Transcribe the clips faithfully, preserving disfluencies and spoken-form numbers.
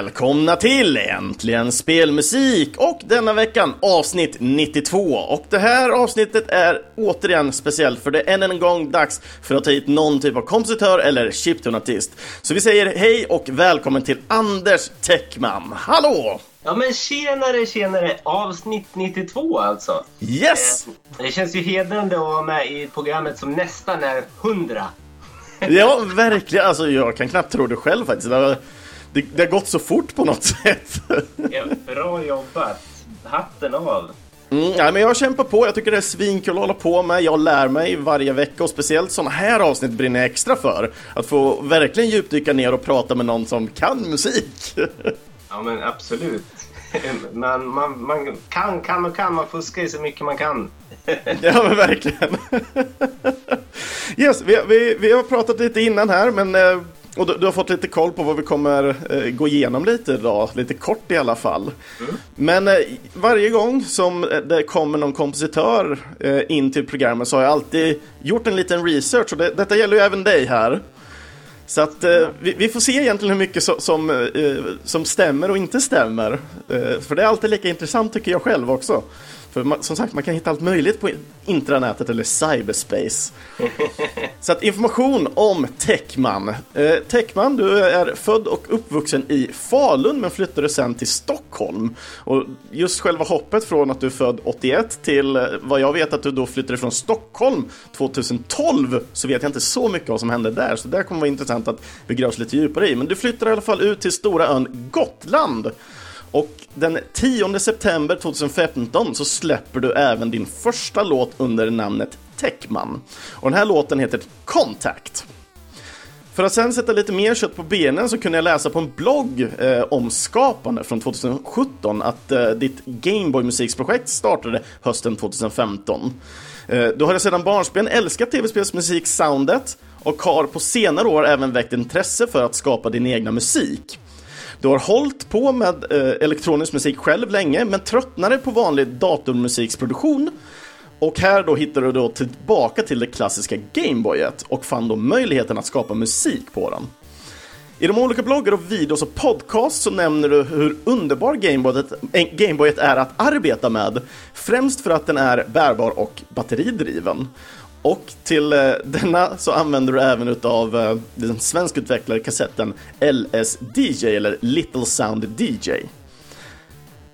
Välkomna till Äntligen spelmusik och denna veckan avsnitt nittiotvå. Och det här avsnittet är återigen speciellt för det är än en gång dags för att ta hit någon typ av kompositör eller chiptunartist. Så vi säger hej och välkommen till Anders Tekman. Hallå! Ja men tjenare, tjenare, avsnitt nittiotvå alltså. Yes! Eh, det känns ju hedrande att vara med i programmet som nästan är hundra. Ja, verkligen. Alltså jag kan knappt tro det själv faktiskt. Det, det har gått så fort på något sätt. Ja, bra jobbat. Hatten av. Mm, nej, men jag kämpar på. Jag tycker det är svinkul att hålla på med. Jag lär mig varje vecka och speciellt sådana här avsnitt brinner extra för. Att få verkligen djupdyka ner och prata med någon som kan musik. Ja, men absolut. Man, man, man kan, kan och kan. Man fuskar ju så mycket man kan. Ja, men verkligen. Yes, vi, vi, vi har pratat lite innan här, men... Och du, du har fått lite koll på vad vi kommer eh, gå igenom lite idag, lite kort i alla fall. Mm. Men eh, varje gång som det kommer någon kompositör eh, in till programmet så har jag alltid gjort en liten research. Och det, detta gäller ju även dig här. Så att eh, vi, vi får se egentligen hur mycket so, som, eh, som stämmer och inte stämmer. Eh, för det är alltid lika intressant tycker jag själv också. För man, som sagt, man kan hitta allt möjligt på intranätet eller cyberspace. Så att information om Tekman. Eh, Tekman, du är född och uppvuxen i Falun men flyttade sen till Stockholm. Och just själva hoppet från att du är född åttioett till vad jag vet att du då flyttade från Stockholm tjugotolv så vet jag inte så mycket vad som hände där. Så där kommer vara intressant att begrava lite djupare i. Men du flyttade i alla fall ut till stora ön Gotland. Och den tionde september tjugofemton så släpper du även din första låt under namnet Tekman. Och den här låten heter Contact. För att sen sätta lite mer kött på benen så kunde jag läsa på en blogg eh, om skapande från tjugosjutton att eh, ditt Gameboy-musiksprojekt startade hösten tjugofemton. Eh, du har sedan barnsben älskat tv-spelsmusik-soundet och har på senare år även väckt intresse för att skapa din egna musik. Du har hållit på med eh, elektronisk musik själv länge men tröttnade på vanlig datormusiksproduktion. Och här då hittar du då tillbaka till det klassiska Gameboyet och fann då möjligheten att skapa musik på den. I de olika bloggar och videos och podcasts så nämner du hur underbar Gameboyet, äh, Gameboyet är att arbeta med. Främst för att den är bärbar och batteridriven. Och till eh, denna så använder du även utav eh, den svenskutvecklade kassetten L S D J eller Little Sound D J.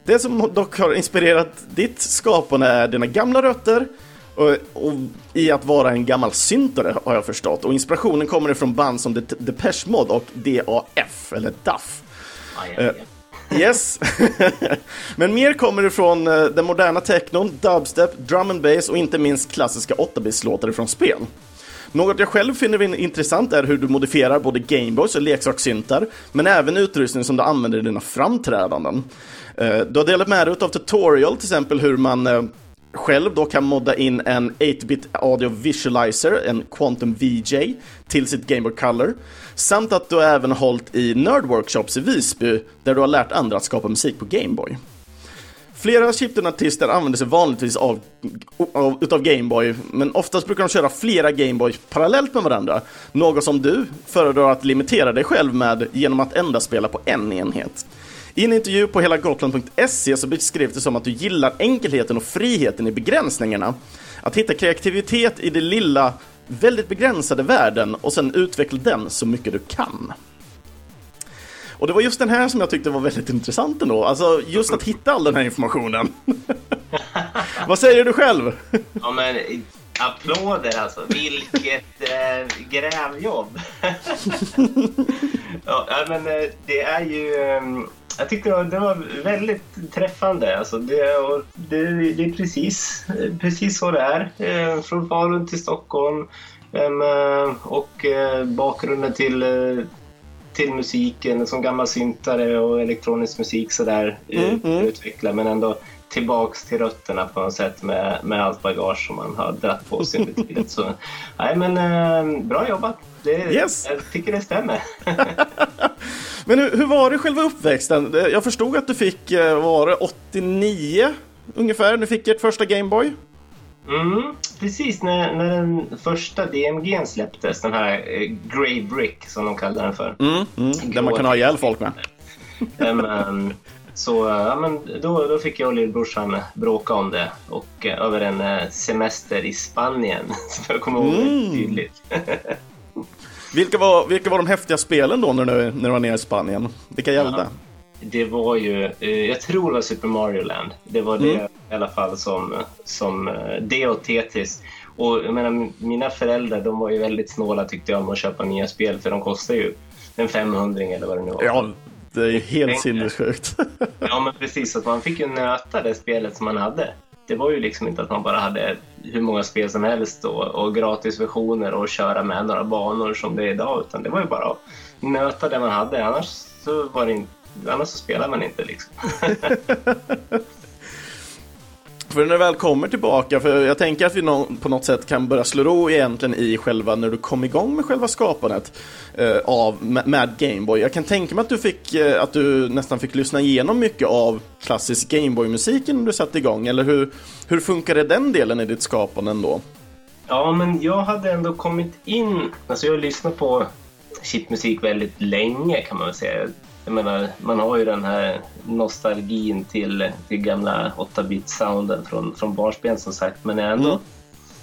Det som dock har inspirerat ditt skapande är dina gamla rötter och, och i att vara en gammal syntare har jag förstått. Och inspirationen kommer ifrån band som De- Depeche Mode och D A F eller D A F. Ah, eh, yes. Men mer kommer det från den moderna technon, dubstep, drum and bass och inte minst klassiska åtta-bits-låtar från spel. Något jag själv finner intressant är hur du modifierar både Gameboys och leksakssyntar, men även utrustning som du använder i dina framträdanden. Du har delat med dig av tutorial, till exempel hur man själv då kan modda in en åtta-bit audio visualizer, en Quantum V J, till sitt Game Boy Color. Samt att du även hållit i nerdworkshops i Visby där du har lärt andra att skapa musik på Game Boy. Flera chiptunartister använder sig vanligtvis av, av, utav Game Boy, men oftast brukar de köra flera Game Boy parallellt med varandra. Något som du föredrar att limitera dig själv med genom att endast spela på en enhet. I en intervju på helagotland punkt se så beskrivs det som att du gillar enkelheten och friheten i begränsningarna. Att hitta kreativitet i det lilla, väldigt begränsade världen och sen utveckla den så mycket du kan. Och det var just den här som jag tyckte var väldigt intressant ändå. Alltså just att hitta all den här informationen. Vad säger du själv? Ja men applåder alltså. Vilket eh, grävjobb. Ja men det är ju... Um... Jag tyckte det var väldigt träffande. Alltså det, och det, det är precis, precis så det är. Eh, från Falun till Stockholm eh, och eh, bakgrunden till, eh, till musiken som gammal syntare och elektronisk musik så där mm-hmm. utvecklar. Men ändå tillbaks till rötterna på något sätt med, med allt bagage som man har dratt på sig under tiden. Så, nej, men eh, bra jobbat. Det, yes. Jag tycker det stämmer. Men hur, hur var det själva uppväxten? Jag förstod att du fick, var det åttionio ungefär, du fick ert första Gameboy? Mm, precis, när, när den första D M G släpptes, den här eh, Grey Brick som de kallar den för. Mm, mm, där man kan ha ihjäl folk med. men, så ja, men då, då fick jag och lillbrorsan bråka om det. Och över en semester i Spanien. Så jag kommer ihåg mm. det tydligt. Vilka var, vilka var de häftiga spelen då när du, när du var nere i Spanien? Vilka gällde? Ja, det var ju, jag tror det var Super Mario Land. Det var det mm. i alla fall som, som det och Tetris. Och jag menar, mina föräldrar, de var ju väldigt snåla tyckte jag om att köpa nya spel. För de kostar ju en femhundring eller vad det nu var. Ja, det är ju helt sinnessjukt. Ja, men precis. Att man fick ju nöta det spelet som man hade. Det var ju liksom inte att man bara hade hur många spel som helst och, och gratisversioner och köra med några banor som det är idag. Utan det var ju bara att nöta det man hade. Annars så, var det inte, annars så spelade man inte liksom. För när du väl kommer tillbaka, för jag tänker att vi på något sätt kan börja slå ro egentligen i själva när du kom igång med själva skapandet eh, av med Gameboy. Jag kan tänka mig att du fick eh, att du nästan fick lyssna igenom mycket av klassisk Gameboy-musiken när du satt igång, eller hur hur funkade den delen i ditt skapande ändå? Ja, men jag hade ändå kommit in, alltså jag lyssnade på shitmusik väldigt länge kan man väl säga. Jag menar, man har ju den här nostalgin till, till gamla åtta-bit-sounden från, från barnsben som sagt. Men jag ändå, mm.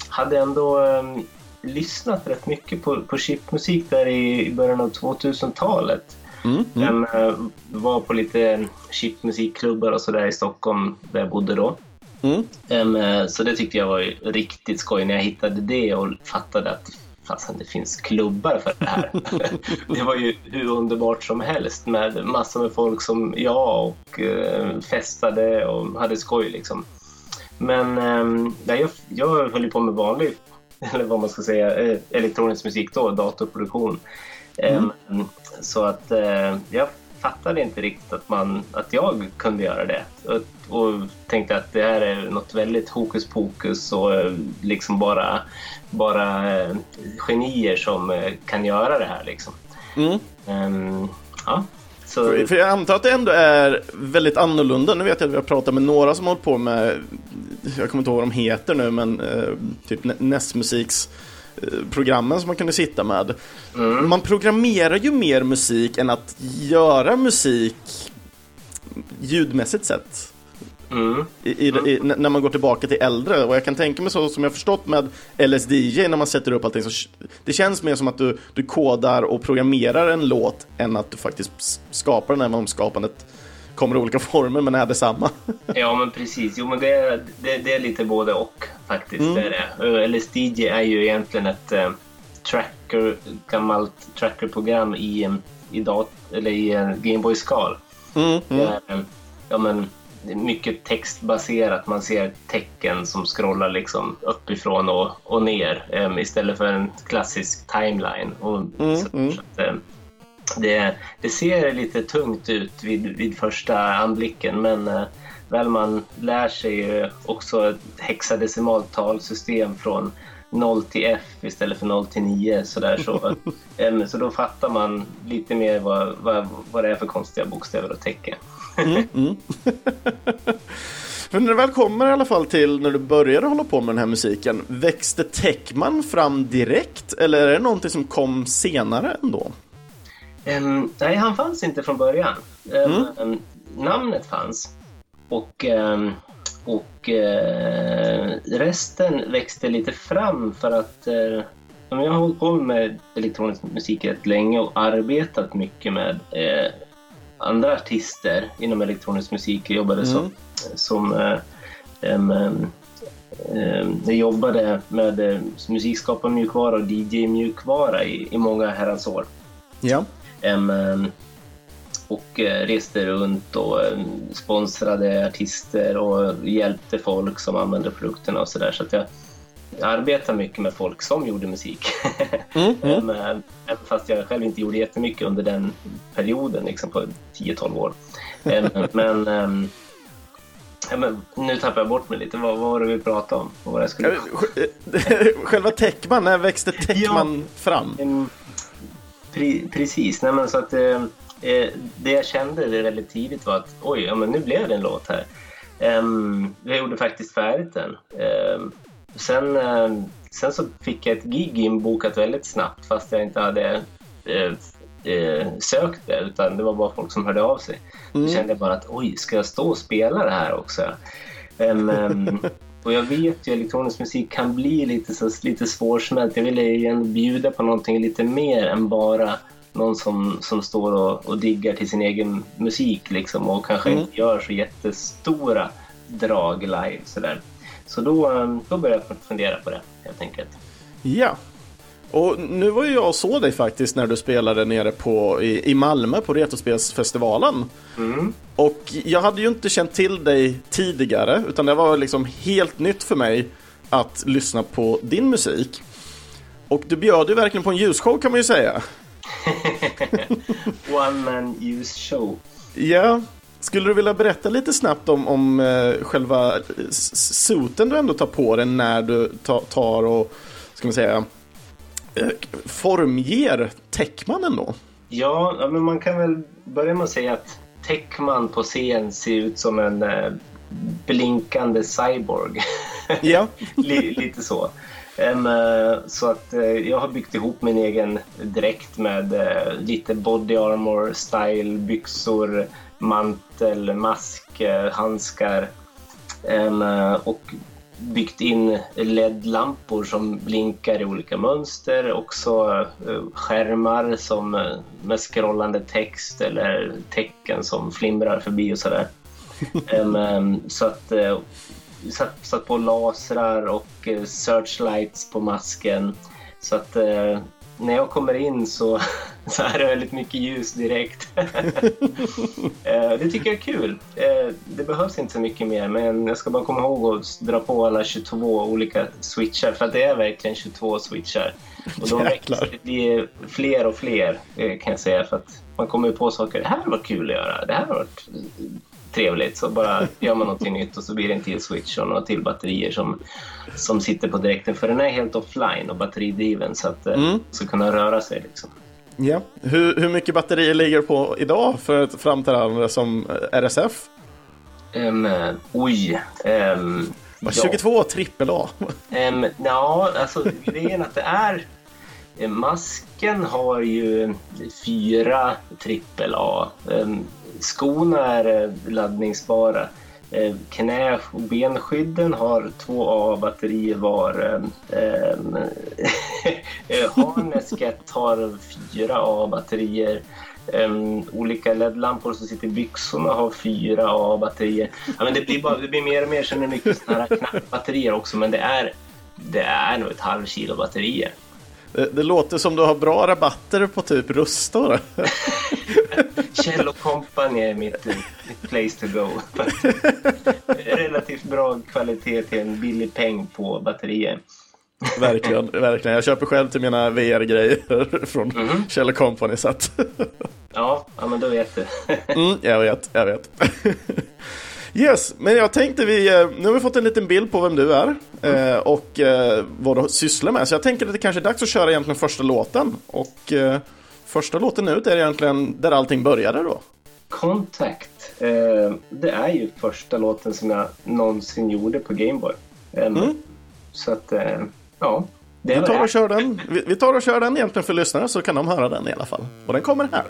hade ändå um, lyssnat rätt mycket på, på chipmusik där i, i början av tjugohundratalet. Mm. Mm. Jag uh, var på lite chipmusikklubbar och sådär i Stockholm där jag bodde då. Mm. Um, uh, så det tyckte jag var riktigt skoj när jag hittade det och fattade att fast det finns klubbar för det här. Det var ju hur underbart som helst med massor med folk som jag och eh, festade och hade skoj liksom. Men eh, jag, jag höll på med vanlig, eller vad man ska säga, eh, elektronisk musik då, datorproduktion. Mm. Eh, så att eh, jag fattade inte riktigt att, man, att jag kunde göra det. Och, och tänkte att det här är något väldigt hokus pokus och liksom bara... bara eh, genier som eh, kan göra det här liksom. Mm. Um, ja. Så... För, för jag antar att det ändå är väldigt annorlunda. Nu vet jag att vi har pratat med några som har hållit på med, jag kommer inte ihåg vad de heter nu, men eh, typ N E S-musiks eh, programmen som man kunde sitta med. Mm. Man programmerar ju mer musik än att göra musik ljudmässigt sett. Mm. I, i, i, när man går tillbaka till äldre. Och jag kan tänka mig så som jag har förstått med L S D J, när man sätter upp allting så det känns mer som att du, du kodar och programmerar en låt än att du faktiskt skapar den, även om skapandet kommer i olika former men är detsamma. Ja, men precis, jo, men det, är, det, det är lite både och faktiskt. Mm. Det är det. L S D J är ju egentligen ett äh, tracker, gammalt trackerprogram i, i, dat- eller i en Gameboy-skal. Mm, mm. Äh, ja, men mycket textbaserat, man ser tecken som scrollar liksom uppifrån och, och ner um, istället för en klassisk timeline och, mm, så, mm. så att, um, det, det ser lite tungt ut vid, vid första anblicken, men uh, väl man lär sig uh, också ett hexadecimalt talsystem från noll till F istället för noll till nio så där, så um, så då fattar man lite mer vad, vad, vad det är för konstiga bokstäver och tecken. Mm, mm. Men när du väl kommer i alla fall till när du började hålla på med den här musiken, växte Tekman fram direkt eller är det någonting som kom senare ändå? Um, nej, han fanns inte från början. Um, mm. um, namnet fanns och, um, och uh, resten växte lite fram för att uh, jag har hållit på med elektronisk musik rätt länge och arbetat mycket med uh, andra artister inom elektronisk musik. Jag jobbade som, mm. som äm, äm, äm, jag jobbade med musikskapande mjukvara och D J-mjukvara i, i många herrans år. Ja. Äm, äm, och reste runt och äm, sponsrade artister och hjälpte folk som använde produkterna och sådär. Så att jag arbetade mycket med folk som gjorde musik. Mm, mm. äm, fast jag själv inte gjorde jättemycket under den perioden liksom på tio tolv år. Men, men, men nu tappar jag bort mig lite. Vad, vad var det vi pratade om? Vad var det jag skulle... Själva Tekman, när växte Tekman ja, fram? En, pre, precis. Nej, men så att, eh, det jag kände det väldigt tidigt var att oj, ja, men nu blev det en låt här. Um, jag gjorde faktiskt färdigt den. Um, sen... Um, Sen så fick jag ett gig inbokat väldigt snabbt fast jag inte hade eh, eh, sökte, utan det var bara folk som hörde av sig. Mm. Jag kände bara att oj, ska jag stå och spela det här också? Um, um, och jag vet ju, elektronisk musik kan bli lite, så, lite svårsmält. Jag ville igen bjuda på någonting lite mer än bara någon som, som står och, och diggar till sin egen musik liksom, och kanske mm. inte gör så jättestora drag live sådär. Så då, då började jag fundera på det helt enkelt. Ja, och nu var ju jag och såg dig faktiskt när du spelade nere på, i, i Malmö på Retospelsfestivalen. Mm. Och jag hade ju inte känt till dig tidigare, utan det var liksom helt nytt för mig att lyssna på din musik. Och du bjöd ju verkligen på en ljusshow, kan man ju säga. One man ljus show. Ja. Skulle du vilja berätta lite snabbt om, om eh, själva suten du ändå tar på dig när du ta, tar och, ska man säga, eh, formger Tekmanen då? Ja, men man kan väl börja med att säga att Tekman på scen ser ut som en eh, blinkande cyborg. Ja. L- lite så. Um, så att uh, jag har byggt ihop min egen dräkt med uh, lite body armor, style, byxor, mantel, mask, handskar, och byggt in L E D-lampor som blinkar i olika mönster, också skärmar som med scrollande text eller tecken som flimrar förbi och sådär. Så att satt på lasrar och searchlights på masken, så att när jag kommer in så, så är det väldigt mycket ljus direkt. Det tycker jag är kul. Det behövs inte så mycket mer, men jag ska bara komma ihåg att dra på alla tjugotvå olika switchar, för att det är verkligen tjugotvå switchar. Och de växer, det är fler och fler, kan jag säga, för att man kommer på saker. Det här var kul att göra, det här var trevligt. Så bara gör man någonting nytt och så blir det en till switch och några till batterier som, som sitter på direkten. För den är helt offline och batteridriven, så att mm. så kunna röra sig liksom. Ja, hur, hur mycket batterier ligger på idag för ett framträdande som R S F? Um, oj. Um, tjugotvå ja. Trippel A. um, ja, alltså grejen att det är... Masken har ju fyra trippel A. Um, skorna är laddningsbara. Knä- och benskydden har två A-batterier var. Ähm, äh, harnesket har fyra A-batterier. Ähm, olika L E D-lampor som sitter i byxorna har fyra A-batterier. Ja, men det, blir bara, det blir mer och mer, känner mycket sådana här knappbatterier också, men det är, det är nog ett halv kilo batterier. Det, det låter som du har bra rabatter på typ Rusta då. Kjell och Company är mitt, mitt place to go. Relativt bra kvalitet till en billig peng på batterier. Verkligen, verkligen. Jag köper själv till mina V R-grejer från mm-hmm. Kjell och Company, så att... ja, ja, men då vet du. mm, jag vet, jag vet. Yes, men jag tänkte vi... Nu har vi fått en liten bild på vem du är mm. och vad du sysslar med. Så jag tänker att det kanske är dags att köra egentligen första låten. Och... Första låten ut är egentligen där allting började då. Contact. Eh, det är ju första låten som jag någonsin gjorde på Gameboy. Eh, mm. Så att, eh, ja. Det vi, tar och kör den. Vi, vi tar och kör den egentligen för lyssnare, så kan de höra den i alla fall. Och den kommer här.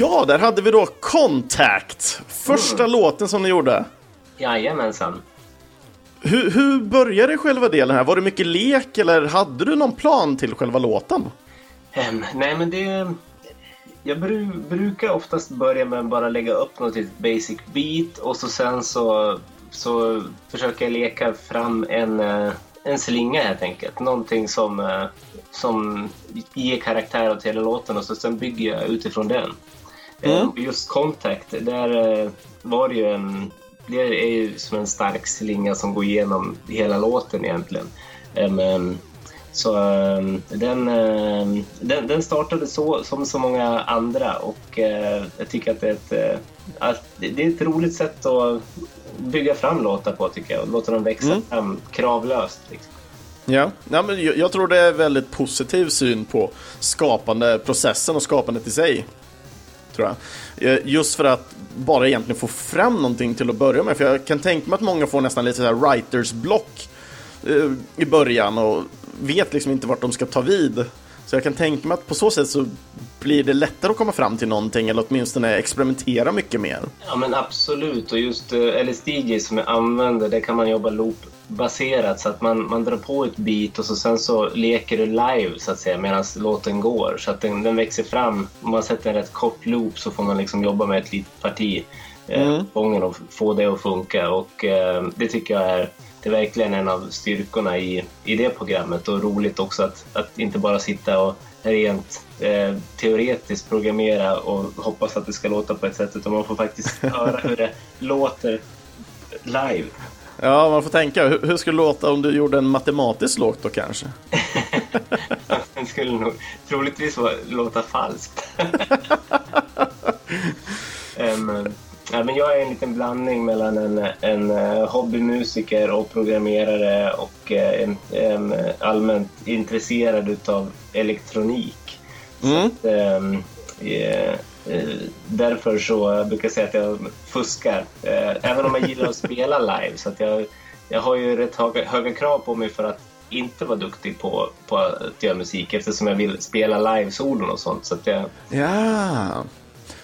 Ja, där hade vi då Contact. Första mm. låten som ni gjorde. Jajamensan. Hur, hur började själva delen här? Var det mycket lek eller hade du någon plan till själva låten? Um, nej men det... Jag bru- brukar oftast börja med att bara lägga upp något litet basic beat. Och så sen så, så försöker jag leka fram en, en slinga helt enkelt. Någonting som, som ger karaktär åt hela låten och så sen bygger jag utifrån den. Mm. Just Contact, där var det ju en... Det är ju som en stark slinga som går igenom hela låten egentligen. Um, så um, den, um, den, den startade så som så många andra och uh, jag tycker att det, är ett, uh, att det är ett roligt sätt att bygga fram låtar på tycker jag. Och låta dem växa mm. fram kravlöst liksom. Ja, ja men jag, jag tror det är en väldigt positiv syn på skapande processen och skapandet i sig. Tror jag. Just för att bara egentligen få fram någonting till att börja med. För jag kan tänka mig att många får nästan lite så här writers-block eh, i början och vet liksom inte vart de ska ta vid. Så jag kan tänka mig att på så sätt så blir det lättare att komma fram till någonting eller åtminstone experimentera mycket mer. Ja men absolut, och just eh, L S D J som jag använder, där kan man jobba loop-baserat så att man, man drar på ett beat och så sen så leker du live så att säga medan låten går så att den, den växer fram. Om man sätter en rätt kort loop så får man liksom jobba med ett litet parti eh, mm. gången och få det att funka och eh, det tycker jag är det är verkligen en av styrkorna i, i det programmet och roligt också att, att inte bara sitta och rent eh, teoretiskt programmera och hoppas att det ska låta på ett sätt utan man får faktiskt höra hur det låter live. Ja, man får tänka, hur, hur skulle det låta om du gjorde en matematisk låt då kanske? Den skulle nog troligtvis låta falskt. um, Ja, men jag är en liten blandning mellan en, en hobbymusiker och programmerare och en, en allmänt intresserad utav elektronik. Mm. Så att, um, yeah, uh, därför så brukar jag säga att jag fuskar. Uh, även om jag gillar att spela live. Så att jag, jag har ju rätt höga, höga krav på mig för att inte vara duktig på, på att göra musik eftersom jag vill spela live-solon och sånt. Så att jag... Yeah.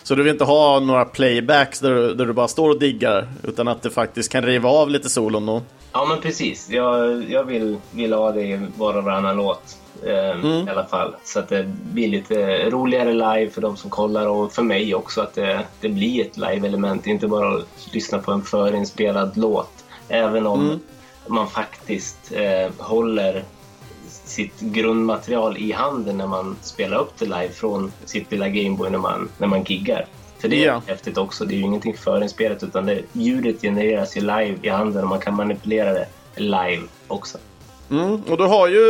Så du vill inte ha några playbacks där, där du bara står och diggar utan att det faktiskt kan riva av lite solon då? Ja men precis, jag, jag vill, vill ha det i var och varannan låt eh, mm. i alla fall. Så att det blir lite roligare live för de som kollar och för mig också att det, det blir ett live-element. Inte bara att lyssna på en förinspelad låt även om mm. man faktiskt eh, håller sitt grundmaterial i handen när man spelar upp det live från sitt lilla Gameboy när man, när man giggar. För det är yeah. häftigt också, det är ju ingenting förinspelat utan det, ljudet genereras ju live i handen och man kan manipulera det live också. Mm, och du har ju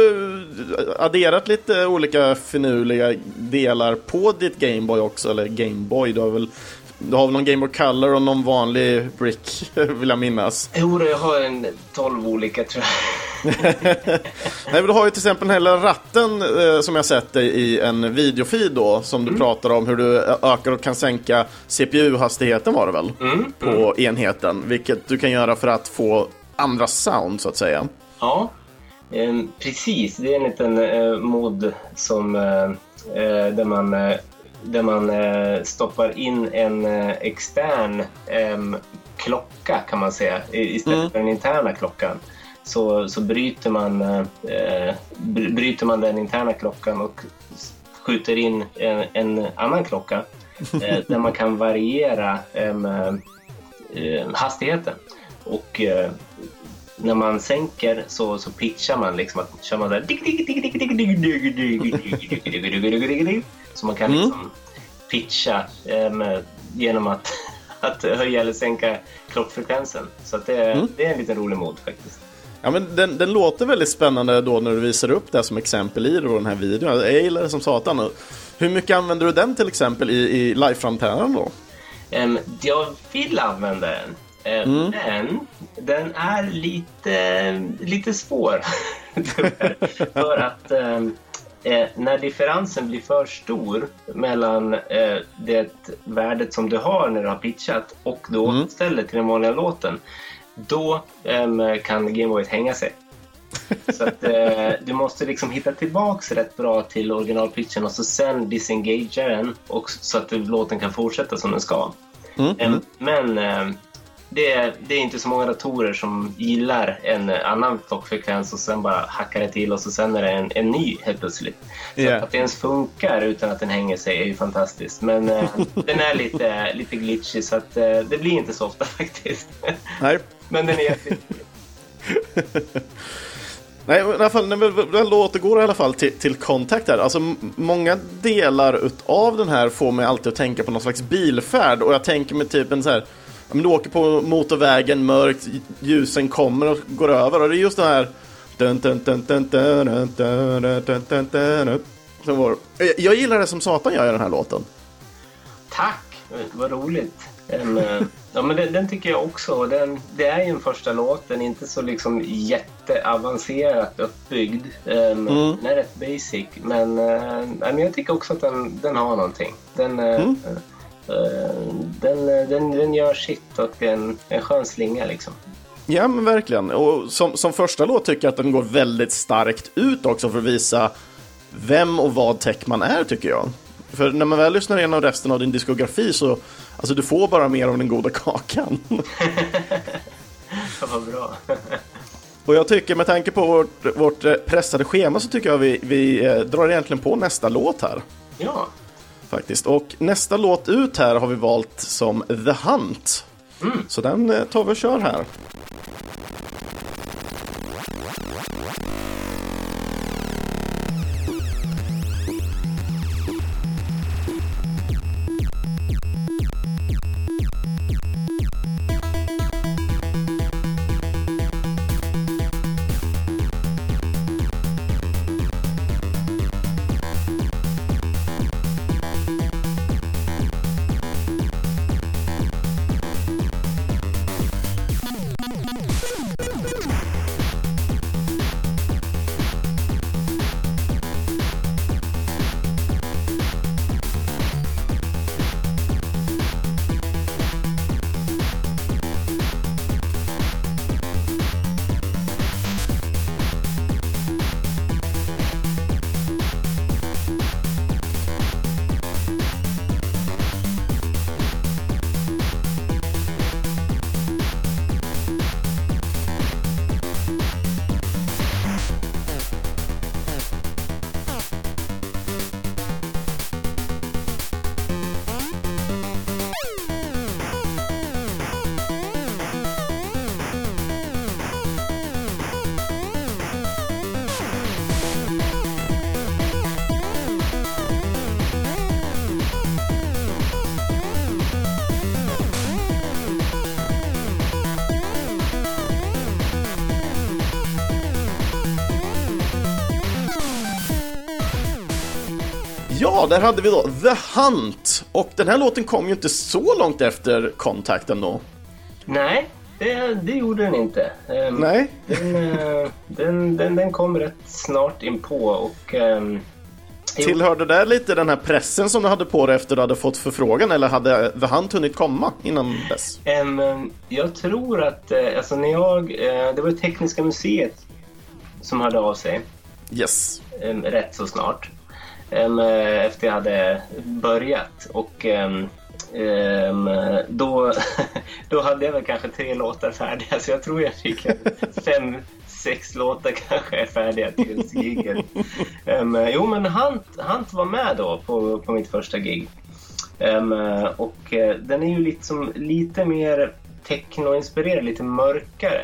adderat lite olika finurliga delar på ditt Gameboy också, eller Gameboy, du har väl Du har väl någon Game Boy Color och någon vanlig brick, vill jag minnas. Jo, jag har en tolv olika, tror jag. Nej, men du har ju till exempel den här ratten eh, som jag sett dig i en videofeed då, som mm. du pratar om hur du ökar och kan sänka C P U-hastigheten var det väl, mm. på mm. enheten. Vilket du kan göra för att få andra sound, så att säga. Ja, eh, precis. Det är en liten eh, mod som, eh, där man... Eh, där man eh, stoppar in en eh, extern eh, klocka kan man säga istället mm. för den interna klockan så, så bryter, man, eh, bryter man den interna klockan och skjuter in en, en annan klocka eh, där man kan variera eh, eh, hastigheten och eh, när man sänker så, så pitchar man liksom att kör man där så man kan liksom mm. pitcha eh, med, genom att, att höja eller sänka klockfrekvensen. Så att det, mm. det är en liten rolig mod faktiskt. Ja, men den, den låter väldigt spännande då när du visar upp det som exempel i den här videon. Jag gillar det som satan. Hur mycket använder du den till exempel i, i live-framträdaren då? Um, jag vill använda den. Mm. Men den är lite, lite svår för att eh, när differensen blir för stor mellan eh, det värdet som du har när du har pitchat och då mm. återställer till den vanliga låten då eh, kan Gameboyet hänga sig. Så att eh, du måste liksom hitta tillbaks rätt bra till originalpitchen och så sen disengagea den och så att låten kan fortsätta som den ska. Mm. Mm. Men eh, det, är, det är inte så många datorer som gillar en annan tockfrekvens och sen bara hackar det till och så sen är det en, en ny helt plötsligt. Så yeah. att, att det ens funkar utan att den hänger sig är ju fantastiskt. Men eh, den är lite, lite glitchy så att eh, det blir inte så ofta faktiskt. Nej. Men den är jättebra. Nej, i alla fall, den återgår i alla fall till, till Contact här. Alltså m- många delar av den här får mig alltid att tänka på någon slags bilfärd. Och jag tänker mig typ en så här, om du åker på motorvägen, mörkt, ljusen kommer och går över. Och det är just det här. Jag gillar det som satan gör i den här låten. Tack, vad roligt. En, ja, men den, den tycker jag också. Den, det är ju en första låt. Den är inte så liksom jätteavancerat uppbyggd. um, mm. Den är rätt basic. Men uh, nej, jag tycker också att den, den har någonting. Den, mm. uh, uh, den, den, den gör shit. Och en, en skön slinga liksom. Ja men verkligen. Och som, som första låt tycker jag att den går väldigt starkt ut också, för att visa vem och vad Tekman är, tycker jag. För när man väl lyssnar igenom resten av din diskografi så, alltså du får bara mer av den goda kakan. Vad bra. Och jag tycker, med tanke på vårt, vårt pressade schema, så tycker jag vi, vi drar egentligen på nästa låt här. Ja. Faktiskt. Och nästa låt ut här har vi valt som The Hunt. Mm. Så den tar vi och kör här. Ja, där hade vi då The Hunt. Och den här låten kom ju inte så långt efter Contact ändå. Nej, det, det gjorde den inte. um, Nej. den, den, den, den kom rätt snart inpå och um, tillhörde där lite den här pressen som du hade på dig efter du hade fått förfrågan, eller hade The Hunt hunnit komma innan dess? um, Jag tror att alltså när jag, det var Tekniska museet som hörde av sig. Yes. um, Rätt så snart efter jag hade börjat, och um, um, då, då hade jag väl kanske tre låtar färdiga, så jag tror jag fick fem, sex låtar kanske färdiga till giget. Um, jo men han, han var med då på, på mitt första gig, um, och uh, den är ju liksom lite mer techno-inspirerad, lite mörkare.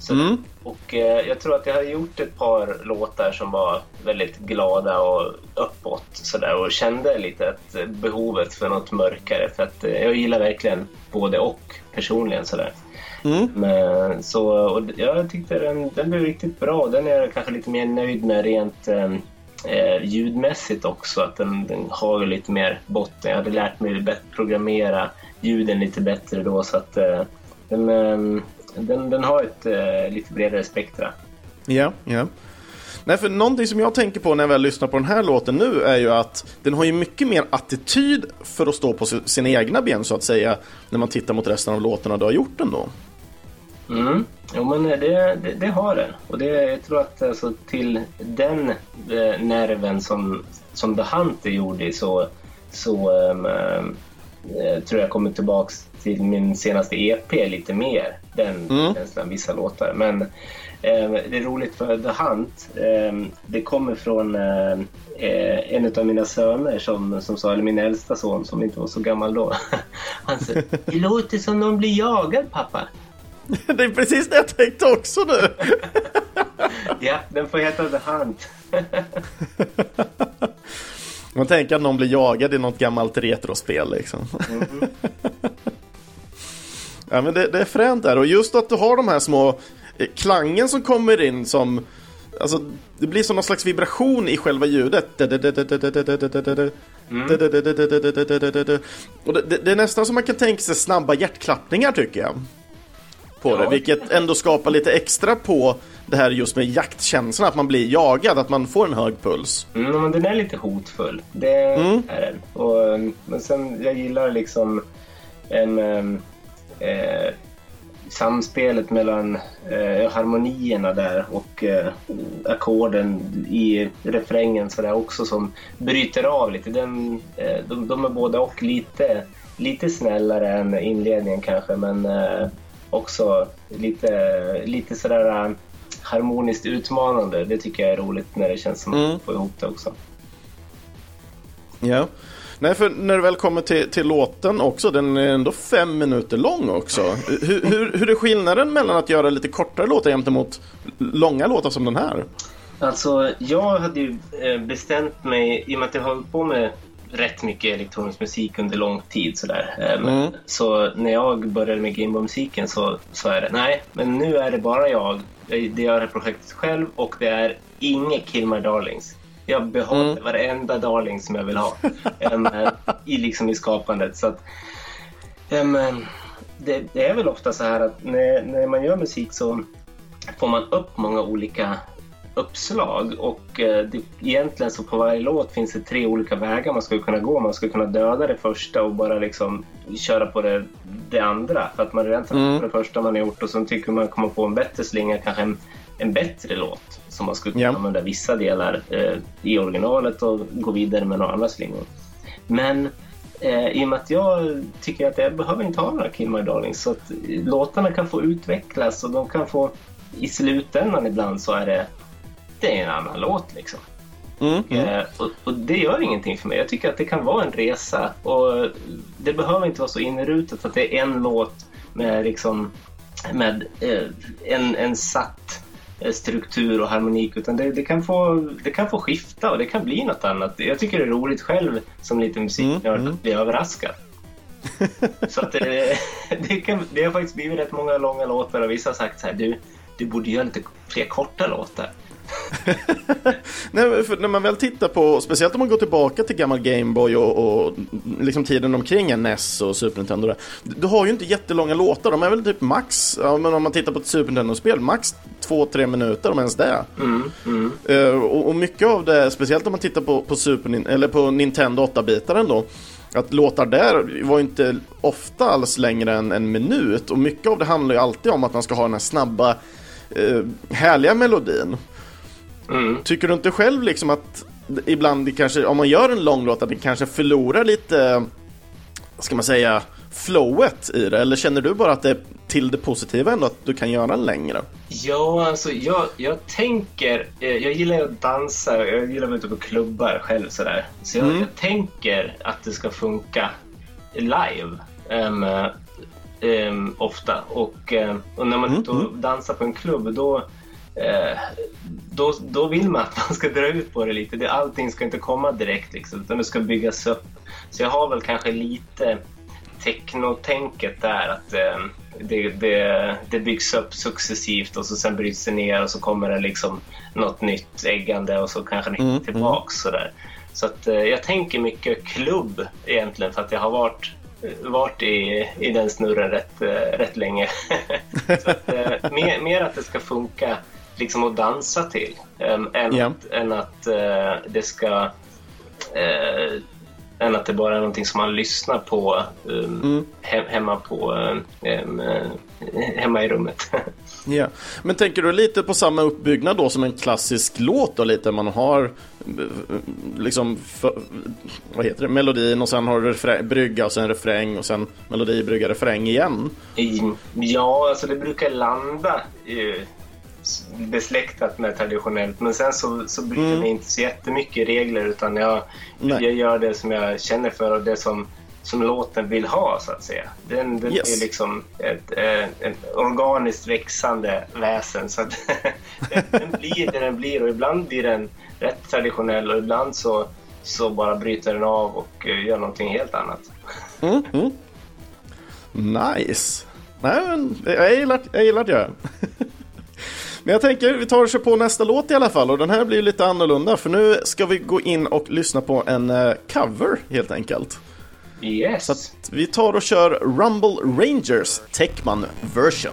Så, mm. Och eh, jag tror att jag har gjort ett par låtar som var väldigt glada och uppåt så där, och kände lite att behovet för något mörkare, för att eh, jag gillar verkligen både och personligen så där. Mm. Men, så, och jag tyckte den, den blev riktigt bra. Den är jag kanske lite mer nöjd med rent eh, ljudmässigt också, att den, den har ju lite mer botten. Jag hade lärt mig att programmera ljuden lite bättre då, så att eh, den... Eh, Den, den har ett eh, lite bredare spektra. Ja, yeah, ja. Yeah. Nej, för någonting som jag tänker på när jag väl lyssnar på den här låten nu är ju att den har ju mycket mer attityd för att stå på sina egna ben, så att säga, när man tittar mot resten av låtarna du har gjort den då. Mm. Jo, men det, det, det har den. Och det, jag tror att alltså, till den eh, nerven som, som The Hunt gjorde så, så eh, tror jag kommer tillbaka till min senaste E P lite mer. Den mm. känslan, vissa låtar. Men eh, det är roligt för The Hunt. Eh, det kommer från eh, en av mina söner som, som sa, eller min äldsta son som inte var så gammal då. Han sa, det låter som någon blir jagad, pappa. Det är precis det jag tänkte också nu. Ja, den får heta The Hunt. Man tänker att någon blir jagad i något gammalt retrospel liksom. Mm-hmm. Ja, men det, det är fränt där. Och just att du har de här små klangen som kommer in som, alltså, det blir som någon slags vibration i själva ljudet. Mm. Och det, det, det är nästan som man kan tänka sig snabba hjärtklappningar, tycker jag. På det, vilket ändå skapar lite extra på det här just med jaktkänslan, att man blir jagad, att man får en hög puls. Mm, men den är lite hotfull. Det mm. är den. Och, men sen, jag gillar liksom en, eh, samspelet mellan eh, harmonierna där och eh, ackorden i refrängen så där också, som bryter av lite. Den, eh, de, de är båda och lite, lite snällare än inledningen kanske, men eh, också lite, lite sådär harmoniskt utmanande. Det tycker jag är roligt när det känns som mm. att få ihop det också. Ja. Nej, för när du väl kommer till, till låten också, den är ändå fem minuter lång också. Hur, hur, hur är skillnaden mellan att göra lite kortare låtar jämt emot långa låtar som den här? Alltså, jag hade ju bestämt mig, i och med att jag höll på med rätt mycket elektronisk musik under lång tid sådär. Mm. Så när jag började med Gameboy-musiken så sa jag det, nej, men nu är det bara jag. Det gör det projektet själv och det är inget Kill My Darlings. Jag behåller mm. varenda darling som jag vill ha äm, i, liksom, i skapandet. Så att, äm, det, det är väl ofta så här att när, när man gör musik så får man upp många olika uppslag och eh, det, egentligen så på varje låt finns det tre olika vägar man skulle kunna gå. Man skulle kunna döda det första och bara liksom köra på det, det andra, för att man redan mm. på det första man har gjort, och så tycker man kommer på en bättre slinga, kanske en, en bättre låt som man skulle kunna yeah. använda vissa delar eh, i originalet och gå vidare med några andra slingor. Men eh, i och med att jag tycker att jag behöver inte ha några Kill My Darlings, så att låtarna kan få utvecklas och de kan få, i slutändan ibland så är det det är en annan låt liksom. Mm, mm. Eh, och, och det gör ingenting för mig. Jag tycker att det kan vara en resa och det behöver inte vara så inrutet att det är en låt med liksom med eh, en, en satt struktur och harmonik, utan det, det, kan få, det kan få skifta och det kan bli något annat. Jag tycker det är roligt själv som lite musiknörd mm, mm. att bli överraskad. Så att det, det, kan, det har faktiskt blivit rätt många långa låtar och vissa har sagt så här, du, du borde göra lite fler korta låtar. Nej, för när man väl tittar på, speciellt om man går tillbaka till gammal Gameboy och, och liksom tiden omkring N E S och Super Nintendo där, du har ju inte jättelånga låtar. De är väl typ max, ja, men om man tittar på ett Super Nintendo-spel, max två tre minuter om ens det. Mm, mm. Uh, och, och mycket av det, speciellt om man tittar på, på, Super, eller på Nintendo åtta-bitaren då, att låtar där var inte ofta alls längre än en minut. Och mycket av det handlar ju alltid om att man ska ha den här snabba uh, härliga melodin. Mm. Tycker du inte själv liksom att ibland kanske, om man gör en lång låt, att det kanske förlorar lite, ska man säga, flowet i det? Eller känner du bara att det är till det positiva ändå, att du kan göra en längre? Ja, alltså jag, jag tänker, jag gillar att dansa, jag gillar att vara ute på klubbar själv sådär. Så jag, mm. jag tänker att det ska funka live um, um, ofta. Och, och när man mm. då dansar på en klubb, då Eh, då, då vill man att man ska dra ut på det lite. Det, allting ska inte komma direkt liksom, utan det ska byggas upp. Så jag har väl kanske lite technotänket där, att eh, det, det, det byggs upp successivt och så sen bryts det ner och så kommer det liksom något nytt äggande och så kanske det mm, tillbaks mm. sådär. Så att eh, jag tänker mycket klubb egentligen, för att jag har varit varit i, i den snurren rätt, eh, rätt länge. Så att, eh, mer, mer att det ska funka liksom att dansa till, äm, än, yeah. att, än att äh, det ska äh, än att det bara är någonting som man lyssnar på um, mm. he- hemma på um, hemma i rummet. Ja, men tänker du lite på samma uppbyggnad då som en klassisk låt då, lite man har liksom för, vad heter det, melodin och sen har du refrä- brygga och sen refräng och sen melodi, brygga, refräng igen. Mm. Ja, alltså det brukar landa ju besläktat med traditionellt, men sen så, så bryter mm. det inte så jättemycket regler, utan jag, jag gör det som jag känner för och det som, som låten vill ha, så att säga. Den, den yes. är liksom ett, ett, ett organiskt växande väsen, så att den, den blir det den blir, och ibland blir den rätt traditionell och ibland så, så bara bryter den av och gör någonting helt annat. Mm, mm. Nice. Nej, men jag gillar, jag gillar det. Men jag tänker, vi tar och kör på nästa låt i alla fall. Och den här blir lite annorlunda, för nu ska vi gå in och lyssna på en uh, cover helt enkelt. Yes. Så att vi tar och kör Rumble Rangers Tekman version.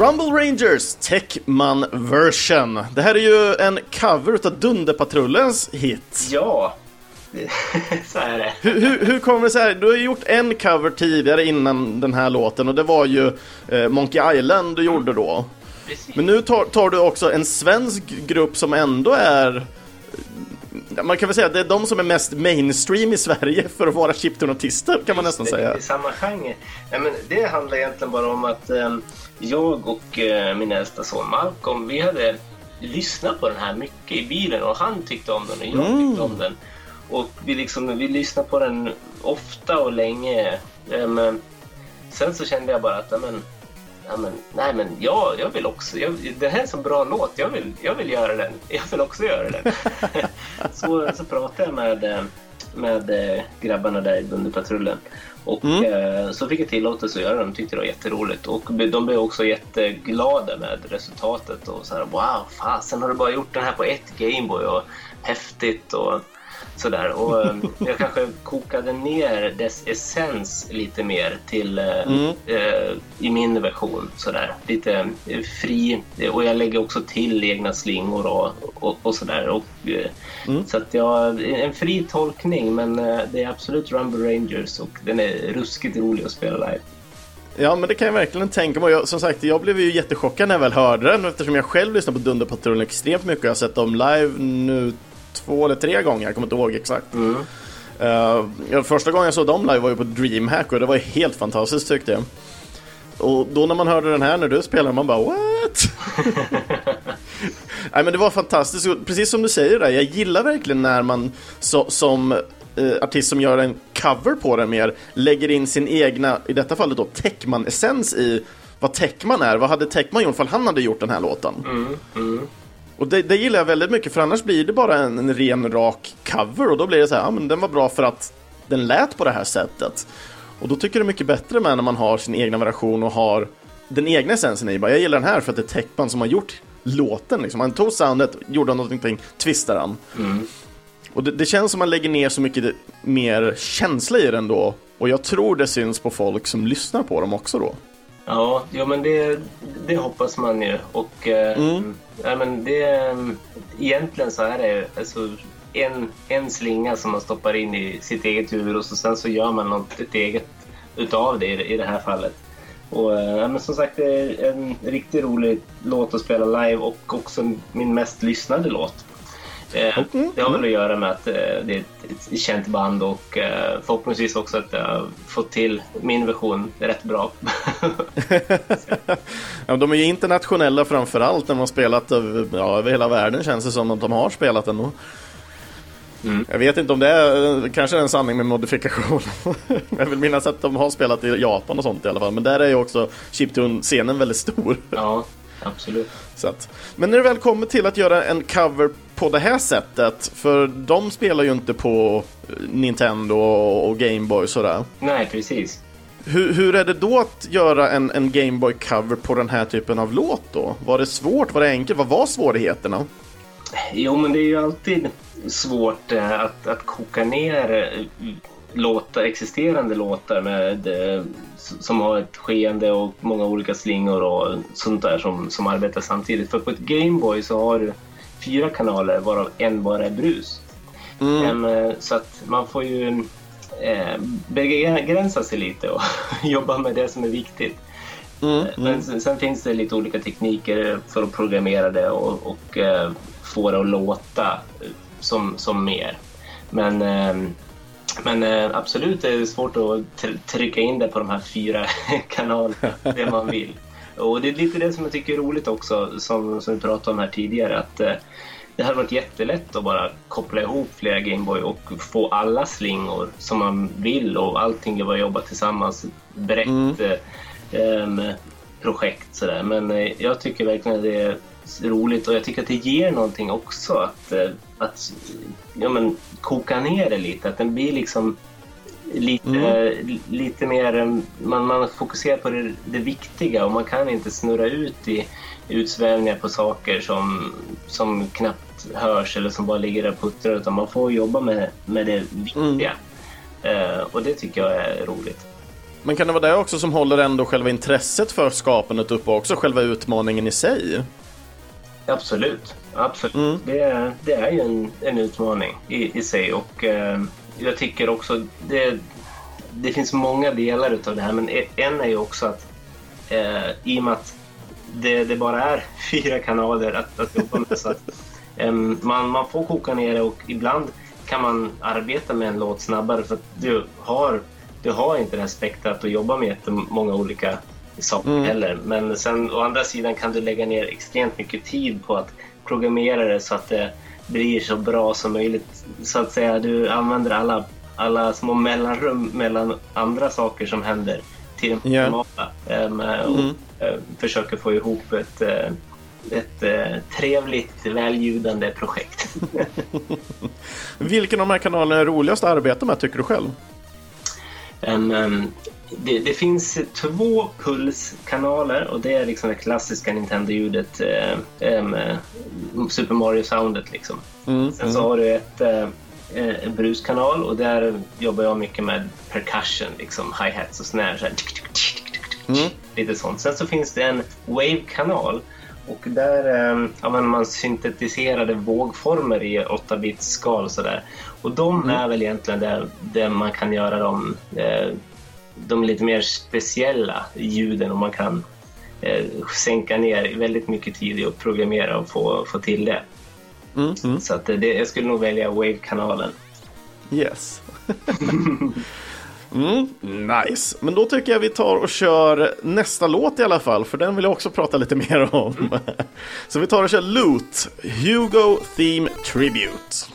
Rumble Rangers Tekman version. Det här är ju en cover utav Dunderpatrullens hit. Ja, så är det. Hur, hur, hur kommer det så här? Du har gjort en cover tidigare innan den här låten, och det var ju eh, Monkey Island du gjorde då. Precis. Men nu tar, tar du också en svensk grupp som ändå är, man kan väl säga att det är de som är mest mainstream i Sverige för att vara chiptonartister, kan man nästan säga. Det är samma genre. Nej, men det handlar egentligen bara om att eh, jag och eh, min äldsta son Malcolm, vi hade lyssnat på den här mycket i bilen, och han tyckte om den och jag mm. tyckte om den. Och vi, liksom, vi lyssnade på den ofta och länge. Eh, men sen så kände jag bara att men, ja, men, nej men jag, jag vill också, jag, det här är en så bra låt, jag vill, jag vill göra den, jag vill också göra den. så, så pratade jag med, med grabbarna där i Dunderpatrullen. Och mm. eh, så fick jag tillåtelse att göra dem, tyckte det var jätteroligt. Och de blev också jätteglada med resultatet. Och så här, wow, fasen har du bara gjort den här på ett Gameboy, och häftigt och sådär. Och eh, jag kanske kokade ner dess essens lite mer till eh, mm. eh, i min version sådär. Lite eh, fri, och jag lägger också till egna slingor och, och, och sådär. Och, eh, mm. Så att jag, en fri tolkning, men eh, det är absolut Rumble Rangers, och den är ruskigt rolig att spela live. Ja, men det kan jag verkligen tänka mig. Jag, som sagt, jag blev ju jättechockad när jag väl hörde den, eftersom jag själv lyssnar på Dunderpatrullen extremt mycket. Jag har sett dem live nu två eller tre gånger, jag kommer inte ihåg exakt. Mm. Uh, första gången jag såg dem live var ju på Dreamhack, och det var helt fantastiskt tyckte jag. Och då när man hörde den här när du spelade, man bara, what? Nej, men det var fantastiskt. Precis som du säger där, jag gillar verkligen när man så, som eh, artist som gör en cover på den mer, lägger in sin egna, i detta fallet då, Tekman-essens i vad Tekman är. Vad hade Tekman gjort om han hade gjort den här låten? Mm, mm. Och det, det gillar jag väldigt mycket, för annars blir det bara en, en ren rak cover. Och då blir det så här, ja, men den var bra för att den lät på det här sättet. Och då tycker jag det är mycket bättre med när man har sin egna version och har den egna essensen i. Jag gillar den här för att det är Tekman som har gjort låten. Liksom. Han tog soundet, gjorde någonting, twistade han. Mm. Och det, det känns som man lägger ner så mycket mer känsla i den då. Och jag tror det syns på folk som lyssnar på dem också då. Ja, ja men det, det hoppas man ju. Och eh, mm. ja, men det, egentligen så är det alltså, en, en slinga som man stoppar in i sitt eget huvud, och så, sen så gör man något eget utav det i, i det här fallet. Och, ja, men som sagt, det är en riktigt rolig låt att spela live, och också min mest lyssnade låt. Eh, det har väl att göra med att eh, det är ett, ett känt band, och eh, förhoppningsvis också att jag har fått till min version rätt bra. Ja, de är ju internationella framförallt, när man har spelat över, ja, över hela världen känns det som att de har spelat ändå. Mm. Jag vet inte om det är, kanske är en sanning med modifikation. Jag vill minnas att de har spelat i Japan och sånt i alla fall. Men där är ju också chiptune-scenen väldigt stor. Ja, absolut. Så att, men när du väl kommer till att göra en cover på det här sättet, för de spelar ju inte på Nintendo och Gameboy sådär. Nej, precis. Hur, hur är det då att göra en, en Gameboy-cover på den här typen av låt då? Var det svårt? Var det enkelt? Vad var svårigheterna? Jo, men det är ju alltid svårt att, att koka ner låtar, existerande låtar med, som har ett skeende och många olika slingor och sånt där som, som arbetar samtidigt. För på ett Gameboy så har du fyra kanaler varav en bara är brus. Mm. Så att man får ju begränsa sig lite och jobba med det som är viktigt. Mm, men mm. sen finns det lite olika tekniker för att programmera det och, och eh, få det att låta som, som mer. Men, eh, men eh, absolut är det svårt att tr- trycka in det på de här fyra kanalerna, det man vill. Och det är lite det som jag tycker är roligt också, som, som vi pratade om här tidigare, att eh, det hade varit jättelätt att bara koppla ihop flera Gameboy och få alla slingor som man vill och allting bara jobba tillsammans brett. Mm. projekt sådär, men jag tycker verkligen att det är roligt, och jag tycker att det ger någonting också att, att ja, men, koka ner det lite, att den blir liksom lite, mm. lite mer, man, man fokuserar på det, det viktiga, och man kan inte snurra ut i utsvävningar på saker som, som knappt hörs eller som bara ligger där puttrar, utan man får jobba med, med det viktiga. Mm. Uh, och det tycker jag är roligt. Men kan det vara det också som håller ändå själva intresset för skapandet uppe, också själva utmaningen i sig? Absolut, absolut. Mm. Det, är, det är ju en, en utmaning i, i sig, och eh, jag tycker också det, det finns många delar utav det här, men en är ju också att eh, i och med att det, det bara är fyra kanaler att, att jobba med, så att eh, man, man får koka ner det, och ibland kan man arbeta med en låt snabbare för att du har Du har inte det här spektrat att jobba med många olika saker mm. heller. Men sen å andra sidan kan du lägga ner extremt mycket tid på att programmera det så att det blir så bra som möjligt. Så att säga, du använder alla, alla små mellanrum mellan andra saker som händer till den formala. Yeah. Um, och mm. uh, försöker få ihop ett... Uh, ett eh, trevligt, väljudande projekt. Vilken av de här kanalerna är roligast att arbeta med, tycker du själv? En, um, det, det finns två pulskanaler, och det är liksom det klassiska Nintendo-ljudet, eh, eh, Super Mario-soundet liksom. Mm, Sen mm. så har du ett eh, bruskanal, och där jobbar jag mycket med percussion, liksom hi-hats och snare, så här, tick, tick, tick, tick, tick, mm. lite sånt. Sen så finns det en wave-kanal, och där eh, använder man syntetiserade vågformer i åtta-bits skal och sådär. Och de mm. är väl egentligen där, där man kan göra dem eh, de lite mer speciella ljuden, och man kan eh, sänka ner väldigt mycket tid i att programmera och få, få till det. Mm, mm. Så att det, jag skulle nog välja Wave-kanalen. Yes. Mm, nice. Men då tycker jag vi tar och kör nästa låt i alla fall, för den vill jag också prata lite mer om. Mm. Så vi tar och kör Loot, Hugo Theme Tribute.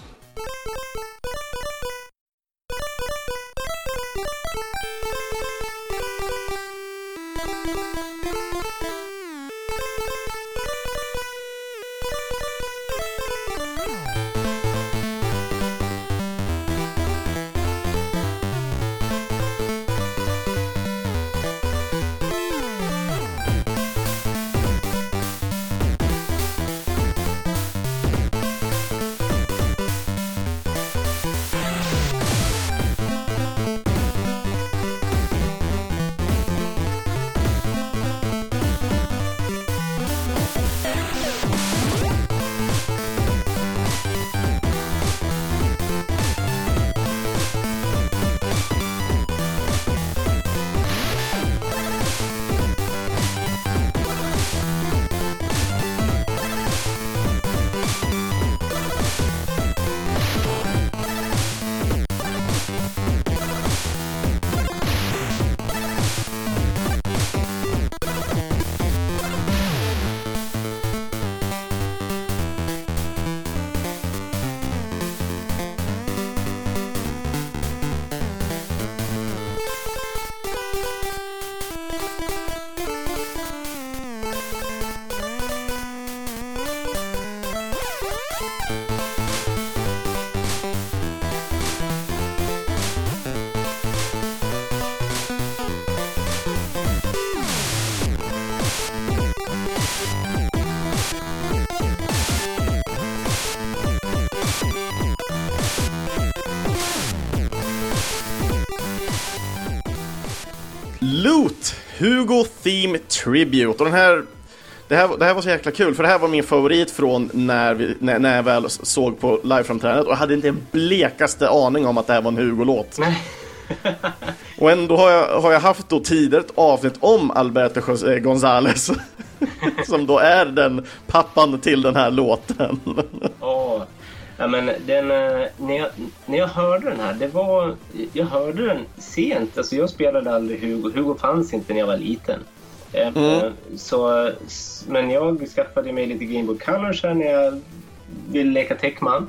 Loot, Hugo Theme Tribute. Och den här, det, här, det här var så jäkla kul, för det här var min favorit från när, vi, när, när jag väl såg på liveframträdandet. Och jag hade inte en blekaste aning om att det här var en Hugo-låt. Och ändå har jag, har jag haft då tidigare ett avsnitt om Alberto Gonzalez som då är den pappan till den här låten. Åh, ja, men den, när, jag, när jag hörde den här, det var, jag hörde den sent, alltså jag spelade aldrig Hugo, Hugo fanns inte när jag var liten. Mm. Så, men jag skaffade mig lite Game Boy Color sen när jag ville leka Tekman.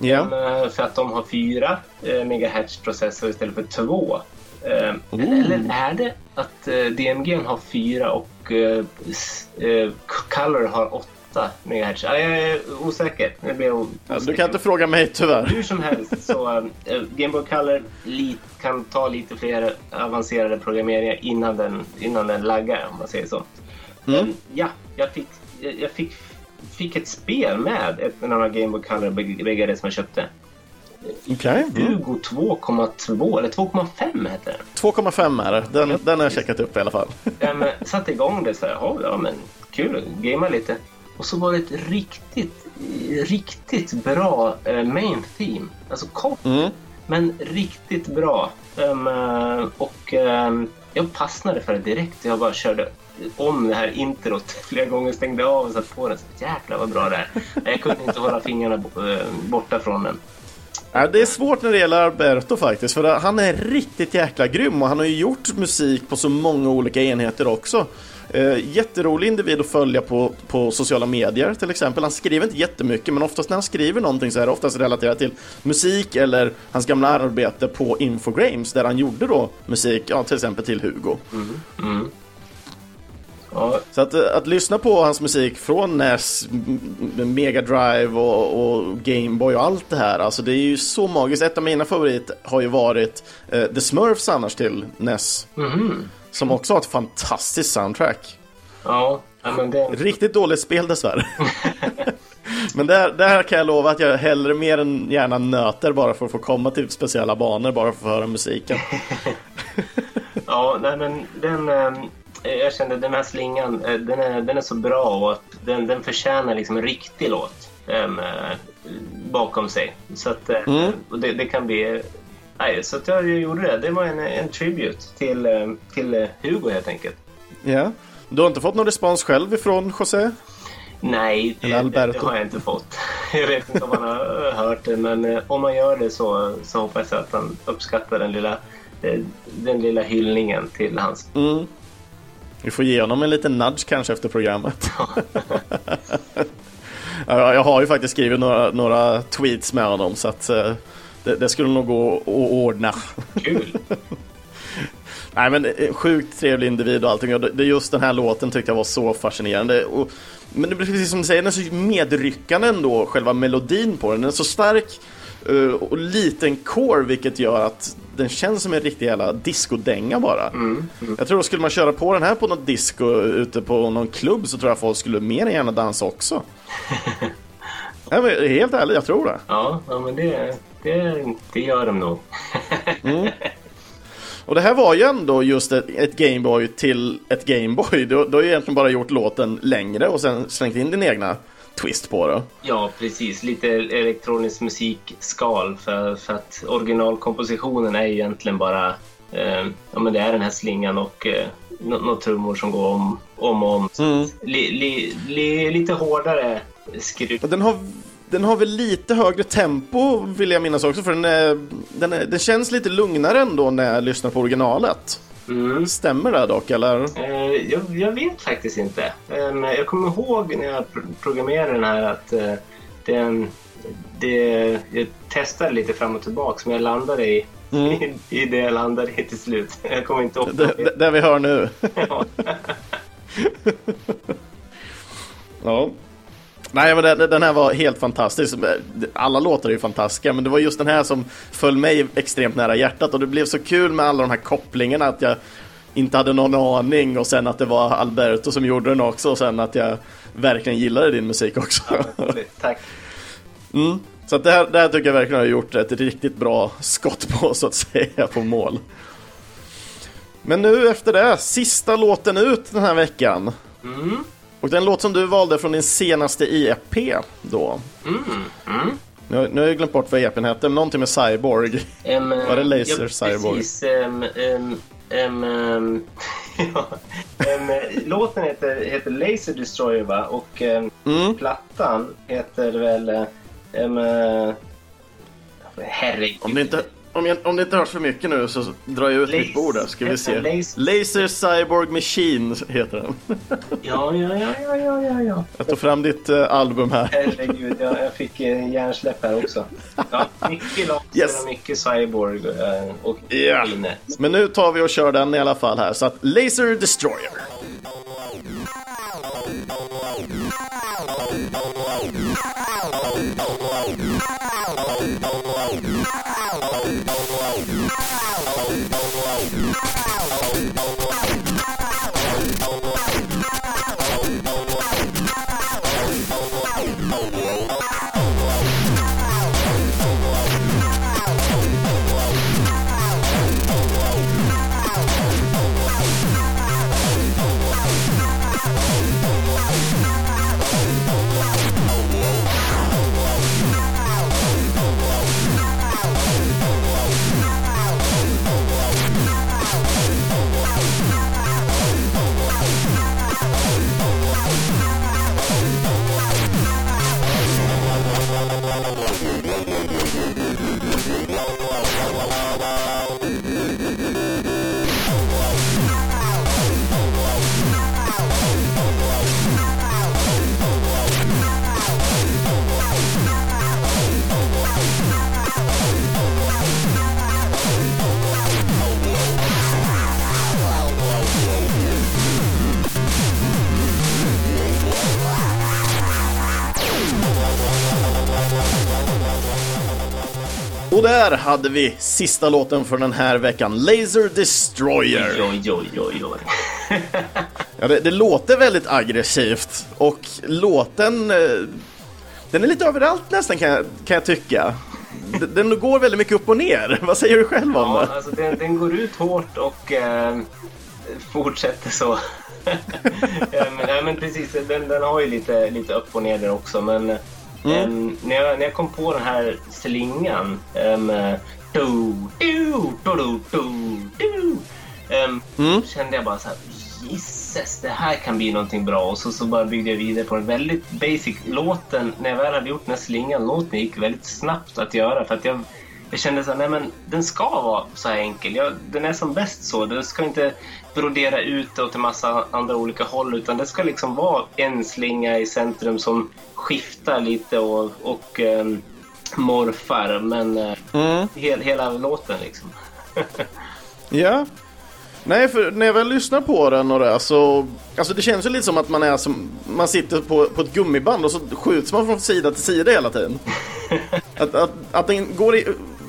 Yeah. Men, för att de har fyra eh, megahertz-processor istället för två. Eh, mm. Eller är det att eh, D M G har fyra och eh, eh, Color har åtta? megahertz. Jag är osäker. Jag blir osäker. Du kan inte fråga mig tyvärr. Hur som helst så uh, Game Boy Color li- kan ta lite fler avancerade programmeringar innan den, innan den laggar, om man säger så. Mm. Um, ja, jag fick jag fick, fick ett spel med ett, en annan Game Boy Color, bägge det som jag köpte. Okay. Mm. Hugo två komma två eller två komma fem heter den. två komma fem är det. Den, mm. den har jag checkat upp i alla fall. um, satte igång det så här. Oh, ja, men kul. Gamea lite. Och så var det ett riktigt, riktigt bra main theme. Alltså kort, mm. men riktigt bra. Um, och um, jag fastnade för det direkt. Jag bara körde om det här introt flera gånger, stängde av och satt på den. Så jäklar vad bra det är. Jag kunde inte hålla fingrarna borta från den. Ja, det är svårt när det gäller Alberto faktiskt, för han är riktigt jäkla grym och han har ju gjort musik på så många olika enheter också. Eh, jätterolig individ att följa på, på sociala medier till exempel. Han skriver inte jättemycket, men oftast när han skriver någonting så är det oftast relaterat till musik eller hans gamla arbete på Infogrames där han gjorde då musik, ja, till exempel till Hugo. Mm. Mm. Ja. Så att, att lyssna på hans musik från N E S, Mega Drive och, och Game Boy och allt det här, alltså det är ju så magiskt. Ett av mina favoriter har ju varit eh, The Smurfs annars till N E S. Mm. Som också har ett fantastiskt soundtrack. Ja, men det... Riktigt dåligt spel dessvärre. Men där, där kan jag lova att jag hellre mer än gärna nöter bara för att få komma till speciella banor, bara för att få höra musiken. Ja, nej, men den... Um... Jag kände den här slingan, den är, den är så bra och att den, den förtjänar liksom en riktig låt äm, bakom sig. Så att, mm. och det, det kan bli Nej, så att jag gjorde det. Det var en, en tribute till, till Hugo helt enkelt. Ja, du har inte fått någon respons själv ifrån José? Nej, det, det har jag inte fått. Jag vet inte om han har hört det, men om man gör det så, så hoppas jag att han uppskattar den lilla, den lilla hyllningen till hans. Mm. Vi får ge honom en liten nudge kanske efter programmet. Jag har ju faktiskt skrivit några, några tweets med honom, så att det, det skulle nog gå att ordna. Kul! Nej, men sjukt trevlig individ och allting. Och det, just den här låten tyckte jag var så fascinerande. Och, men det blir precis som du säger, den är så medryckande ändå, själva melodin på den. Den är så stark och liten core, vilket gör att den känns som en riktig jävla discodänga bara. Mm, mm. Jag tror att skulle man köra på den här på något disco ute på någon klubb, så tror jag folk skulle mer än gärna dansa också. Nej, men helt ärligt, jag tror det. Ja, ja men det, det, det gör de nog. Mm. Och det här var ju ändå just ett, ett Gameboy till ett Gameboy. Du, du har ju egentligen bara gjort låten längre och sen slängt in din egna twist på det. Ja, precis. Lite elektronisk musikskal för, för att originalkompositionen är egentligen bara eh, ja, men det är den här slingan och eh, några trummor som går om, om och om. Mm. Li, li, li, lite hårdare skruv. Den har... Den har väl lite högre tempo, vill jag minnas också, för den, är, den, är, den känns lite lugnare ändå när jag lyssnar på originalet. Mm. Stämmer det dock, eller? Eh, jag, jag vet faktiskt inte. Men jag kommer ihåg när jag programmerade den här att eh, den, det, jag testade lite fram och tillbaka, men jag landade i, mm. i, i det jag landade i till slut. Jag kommer inte ihåg det. Det, det vi hör nu. Ja. Ja. Nej, men den här var helt fantastisk. Alla låtar är ju fantastiska, men det var just den här som föll mig extremt nära hjärtat. Och det blev så kul med alla de här kopplingarna, att jag inte hade någon aning. Och sen att det var Alberto som gjorde den också. Och sen att jag verkligen gillade din musik också. Ja, tack. Mm. Så att det, här, det här tycker jag verkligen har gjort ett riktigt bra skott på, så att säga, på mål. Men nu efter det, sista låten ut den här veckan. Mm. Och den låt som du valde från din senaste E P då. Mm, mm. Nu, nu har jag glömt bort vad E P:n hette. Någonting med Cyborg. Um, var det Laser ja, Cyborg? Precis, um, um, um, um, ja, um, låten heter, heter Laser Destroyer, va? Och um, mm. plattan heter väl... Um, uh, herregud. Om det inte... Om, jag, om det inte hörs för mycket nu så drar jag ut Lace. Mitt bord där, ska vi se. Lace. Laser Cyborg Machine heter den. Ja, ja, ja, ja, ja, ja. Jag tog fram ditt uh, album här. Herregud, jag, jag fick en hjärnsläpp här också. Ja, mycket långt, yes. Mycket Cyborg uh, och yeah. Inne. Men nu tar vi och kör den i alla fall här. Så att Laser Destroyer. Och där hade vi sista låten för den här veckan, Laser Destroyer. Oj, oj, oj, oj. Ja, det, det låter väldigt aggressivt. Och låten, den är lite överallt nästan, kan jag, kan jag tycka. Den går väldigt mycket upp och ner. Vad säger du själv om det? Ja, alltså den, den går ut hårt och eh, fortsätter så. Ja, men, ja, men precis, den, den har ju lite, lite upp och ner där också, men... Mm. Um, när, jag, när jag kom på den här slingan um, do, do, do, do, do, do. Um, mm. Kände jag bara så här, Jesus, det här kan bli någonting bra. Och så, så bara byggde jag vidare på en väldigt basic låten. När jag väl hade gjort den här slingan, låten gick väldigt snabbt att göra. För att jag, jag kände så här, nej men den ska vara så här enkel. Jag, den är som bäst så. Den ska inte brodera ut åt en massa andra olika håll. Utan det ska liksom vara en slinga i centrum som skiftar lite och, och um, morfar. Men uh, mm. hel, hela låten liksom. Ja. yeah. Nej, för när jag väl lyssnar på den och det, så, alltså det känns ju lite som att man är som, man sitter på, på ett gummiband och så skjuts man från sida till sida hela tiden. Att, att, att den går i,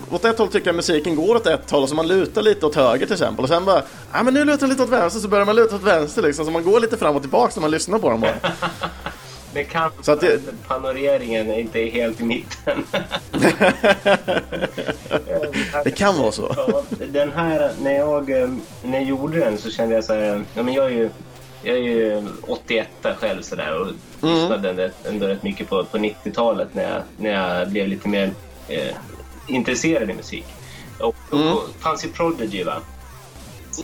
åt ett håll tycker jag musiken går åt ett håll, och så man lutar lite åt höger till exempel. Och sen bara, ja men nu lutar jag lite åt vänster, så börjar man luta åt vänster liksom. Så man går lite fram och tillbaka när man lyssnar på den bara. Det kan så att det... panoreringen är inte helt i mitten. Det kan vara så. Ja, den här, när jag, när jag gjorde den så kände jag så här, ja, men jag är ju, jag är ju åttioett själv så där, och mm. lyssnade ändå rätt mycket på, på nittiotalet när jag, när jag blev lite mer eh, intresserad i musik. Och, mm. och, och fanns ju Prodigy, va?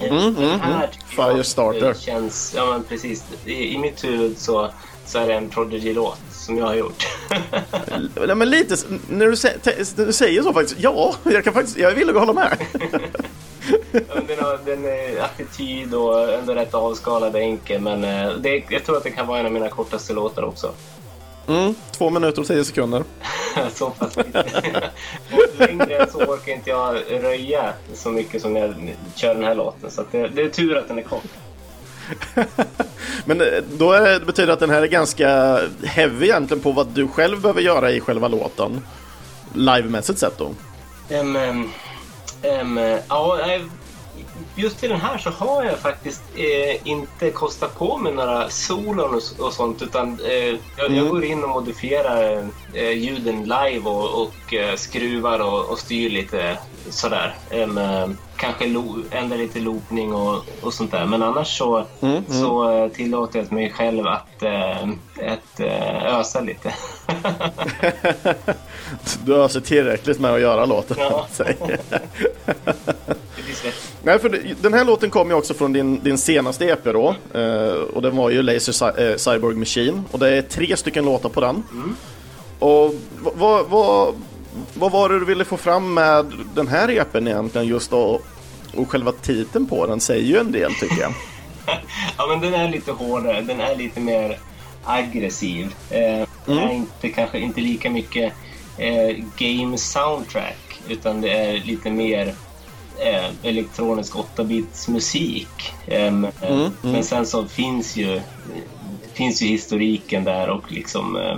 Mm, mm, här Firestarter känns, ja men precis, i, i mitt huvud så, så är det en Prodigy-låt som jag har gjort. Nej men lite, när du, sä- te- när du säger så faktiskt, ja, jag kan faktiskt, jag vill hålla med. Ja, den har, den är attityd och ändå rätt avskalad enkel, men det, jag tror att det kan vara en av mina kortaste låtar också. Mm, två minuter och tio sekunder. Så pass lite. Och längre så orkar inte jag röja så mycket som jag kör den här låten. Så att det, det är tur att den är kort. Men då är det, betyder det att den här är ganska heavy egentligen på vad du själv behöver göra i själva låten. Livemässigt sett då. Um, um, ja, just i den här så har jag faktiskt eh, inte kostat på mig några solon och, och sånt, utan eh, jag, mm. jag går in och modifierar eh, ljuden live och, och eh, skruvar och, och styr lite sådär. Eh, kanske lo- ändrar lite loopning och, och sånt där. Men annars så, mm. så eh, tillåter jag mig själv att, eh, att eh, ösa lite. Du öser tillräckligt med att göra låten. Ja. Nej, för det, den här låten kom ju också från din, din senaste E P då, eh, och den var ju Laser Cy- eh, Cyborg Machine, och det är tre stycken låtar på den. Mm. Och vad va, va, va var det du ville få fram med den här E P:n egentligen just då, och själva titeln på den säger ju en del tycker jag. Ja men den är lite hårdare, den är lite mer aggressiv. Eh, den är mm. inte, kanske inte lika mycket eh, game soundtrack, utan det är lite mer Eh, elektronisk åtta-bits musik. Eh, mm, eh, mm. Men sen så finns ju finns ju historiken där och liksom eh,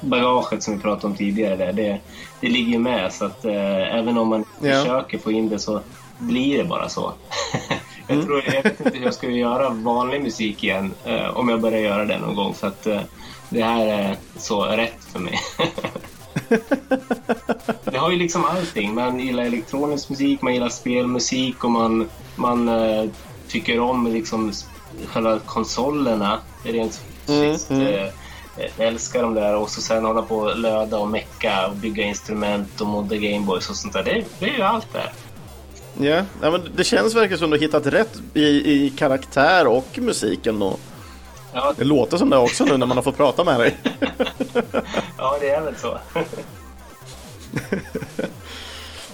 bagaget som vi pratade om tidigare där, det, det ligger med, så att eh, även om man yeah. försöker få in det så blir det bara så. jag, mm. tror, jag vet inte hur jag skulle göra vanlig musik igen eh, om jag börjar göra det någon gång, så att eh, det här är så rätt för mig. Det har ju liksom allting. Man gillar elektronisk musik, man gillar spelmusik, och man, man uh, tycker om liksom själva konsolerna. Det är rent mm, sist, mm. Uh, älskar de där. Och så sen hålla på och löda och mecka och bygga instrument och modda Gameboys och sånt där. Det, det är ju allt där. Yeah. Ja, men det känns verkligen som du har hittat rätt i, i karaktär och musiken och... Ja. Det låter som det också nu när man har fått prata med dig. Ja, det är väl så.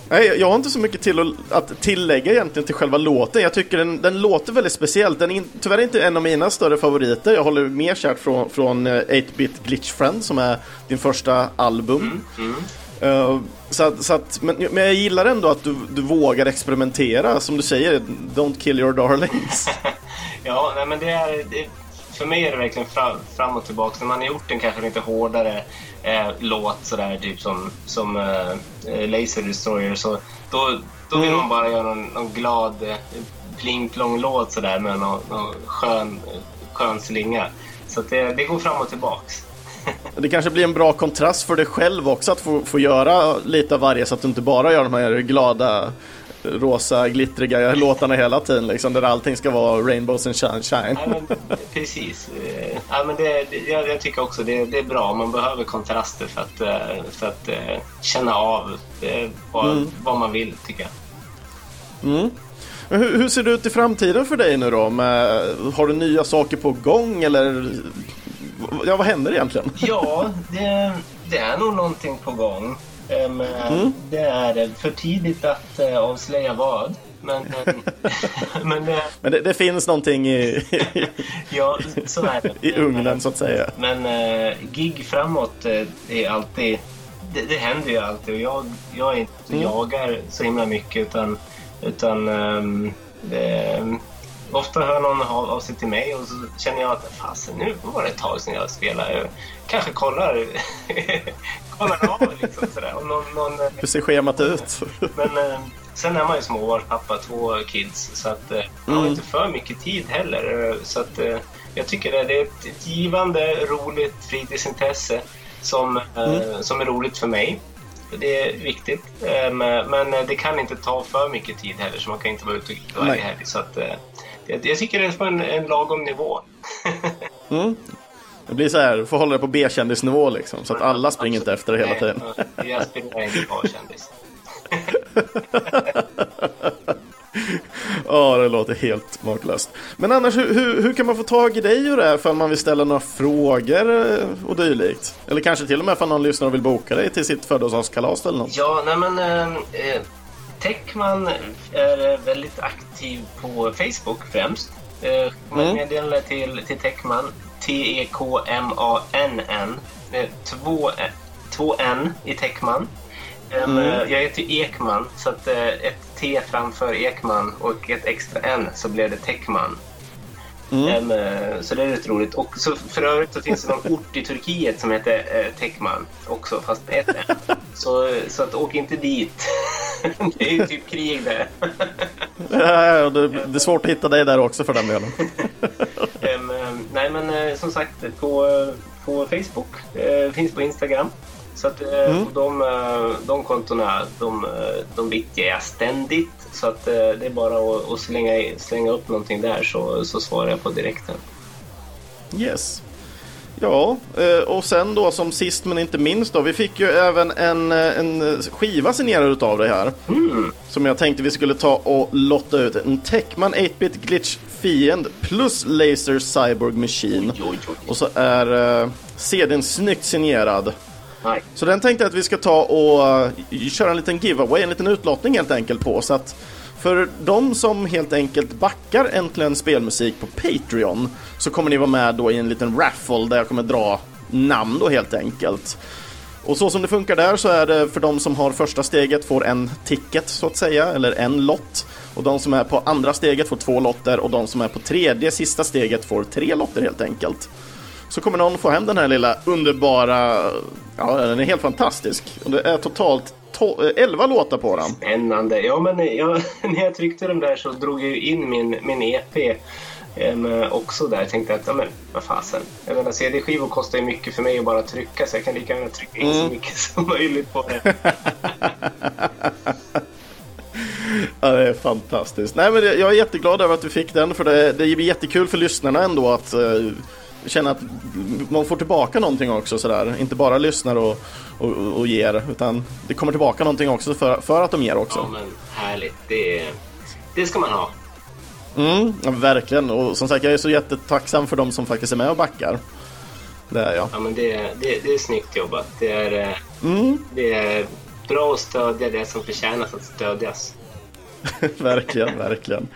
Nej, jag har inte så mycket till att tillägga egentligen till själva låten. Jag tycker den, den låter väldigt speciellt. Den är in, tyvärr inte en av mina större favoriter. Jag håller mer kärt från, från eight-bit Glitch Friend, som är din första album. Mm, mm. Uh, så att, så att, men, men jag gillar ändå att du, du vågar experimentera. Som du säger, don't kill your darlings. Ja, nej, men det är... Det... För mig är det verkligen fram, fram och tillbaka. När man har gjort en kanske lite hårdare eh, låt sådär, typ som, som eh, Laser Destroyer, så då, då vill mm. man bara göra någon, någon glad eh, plingplong låt sådär med någon, någon skön, skön slinga. Så att det, det går fram och tillbaks. Det kanske blir en bra kontrast för dig själv också att få, få göra lite av varje, så att du inte bara gör de här glada rosa glittriga låtarna hela tiden liksom, där allting ska vara rainbows and sunshine. Ja, men, precis. Ja, men det, det, jag, jag tycker också det, det är bra. Man behöver kontraster för att, för att känna av vad, mm. vad man vill, tycker jag. Mm. Hur, hur ser det ut i framtiden för dig nu då? Med, har du nya saker på gång eller ja, vad händer egentligen? Ja, det, det är nog någonting på gång. Men mm. det är för tidigt att avslöja vad. Men, men, men det, det finns någonting i, ja, så är det. I ugnen så att säga. Men gig framåt är alltid, det, det händer ju alltid. Och jag, jag är inte mm. jagar så himla mycket utan, utan um, det, ofta hör någon av sig till mig och så känner jag att fasen, nu var det ett tag sedan jag spelade. Kanske kollar kollar av liksom sådär. Och någon, någon, hur ser schemat ut? Men sen är man ju småbarnspappa, två kids, så att man har mm. inte för mycket tid heller. Så att jag tycker det, det är ett givande, roligt fritidsintresse som, mm. som är roligt för mig. Det är viktigt, men det kan inte ta för mycket tid heller, så man kan inte vara ute och varje helg. Så att jag tycker det är på en, en lagom nivå. Mm. Det blir så här, får hålla det på B-kändisnivå liksom, så att alla springer inte efter det hela tiden. Nej, jag springer inte A-kändis. Ja, det låter helt maklöst. Men annars, hur, hur, hur kan man få tag i dig och det här, för om man vill ställa några frågor och dylikt? Eller kanske till och med för någon lyssnare vill boka dig till sitt födelsedagskalas eller något? Ja, nej men... Eh, Tekman är väldigt aktiv på Facebook främst. Eh, man mm. meddelar till, till Tekman. T-E-K-M-A-N-N. Eh, två, eh, två N i Tekman. Mm. Jag heter Ekman, så att ett T framför Ekman och ett extra N så blev det Tekman. Mm. Så det är rätt roligt. Och så för övrigt så finns det någon ort i Turkiet som heter Tekman också, fast ett N. Så, så att åk inte dit. Det är ju typ krig där. Ja, det, det är svårt att hitta dig där också för den delen. Nej, men som sagt, på, på Facebook, finns på Instagram. Så att mm. de, de kontorna, de, de vittjar jag ständigt. Så att det är bara att, att slänga, slänga upp någonting där, så, så svarar jag på direkten. Yes. Ja, och sen då som sist men inte minst då, vi fick ju även en, en skiva signerad utav det här. Mm. Som jag tänkte vi skulle ta och lotta ut. En Tekman åtta-bit Glitch Fiend plus Laser Cyborg Machine. Oj, oj, oj. Och så är C D:n snyggt signerad. Så den tänkte jag att vi ska ta och köra en liten giveaway, en liten utlottning helt enkelt på. Så att för de som helt enkelt backar Äntligen Spelmusik på Patreon, så kommer ni vara med då i en liten raffle där jag kommer dra namn då helt enkelt. Och så som det funkar där, så är det för de som har första steget får en ticket så att säga, eller en lott. Och de som är på andra steget får två lotter, och de som är på tredje sista steget får tre lotter helt enkelt. Så kommer någon få hem den här lilla underbara... Ja, den är helt fantastisk. Och det är totalt to- elva låtar på den. Spännande. Ja, men jag, när jag tryckte den där så drog jag in min, min E P äm, också där. Jag tänkte att, ja men, vad fasen. Jag menar, C D-skivor kostar ju mycket för mig att bara trycka. Så jag kan lika gärna trycka in mm. så mycket som möjligt på det. Ja, det är fantastiskt. Nej, men jag är jätteglad över att du fick den. För det, det är jättekul för lyssnarna ändå att... känna att man får tillbaka någonting också sådär. Inte bara lyssnar och, och, och ger, utan det kommer tillbaka någonting också för, för att de ger också. Ja, men härligt, det, det ska man ha. Mm, ja, verkligen. Och som sagt, jag är så jättetacksam för de som faktiskt är med och backar. Det är jag. Ja, men det, det, det är snyggt jobbat. Det är, mm. det är bra att stödja det som förtjänas att stödjas. Verkligen, verkligen.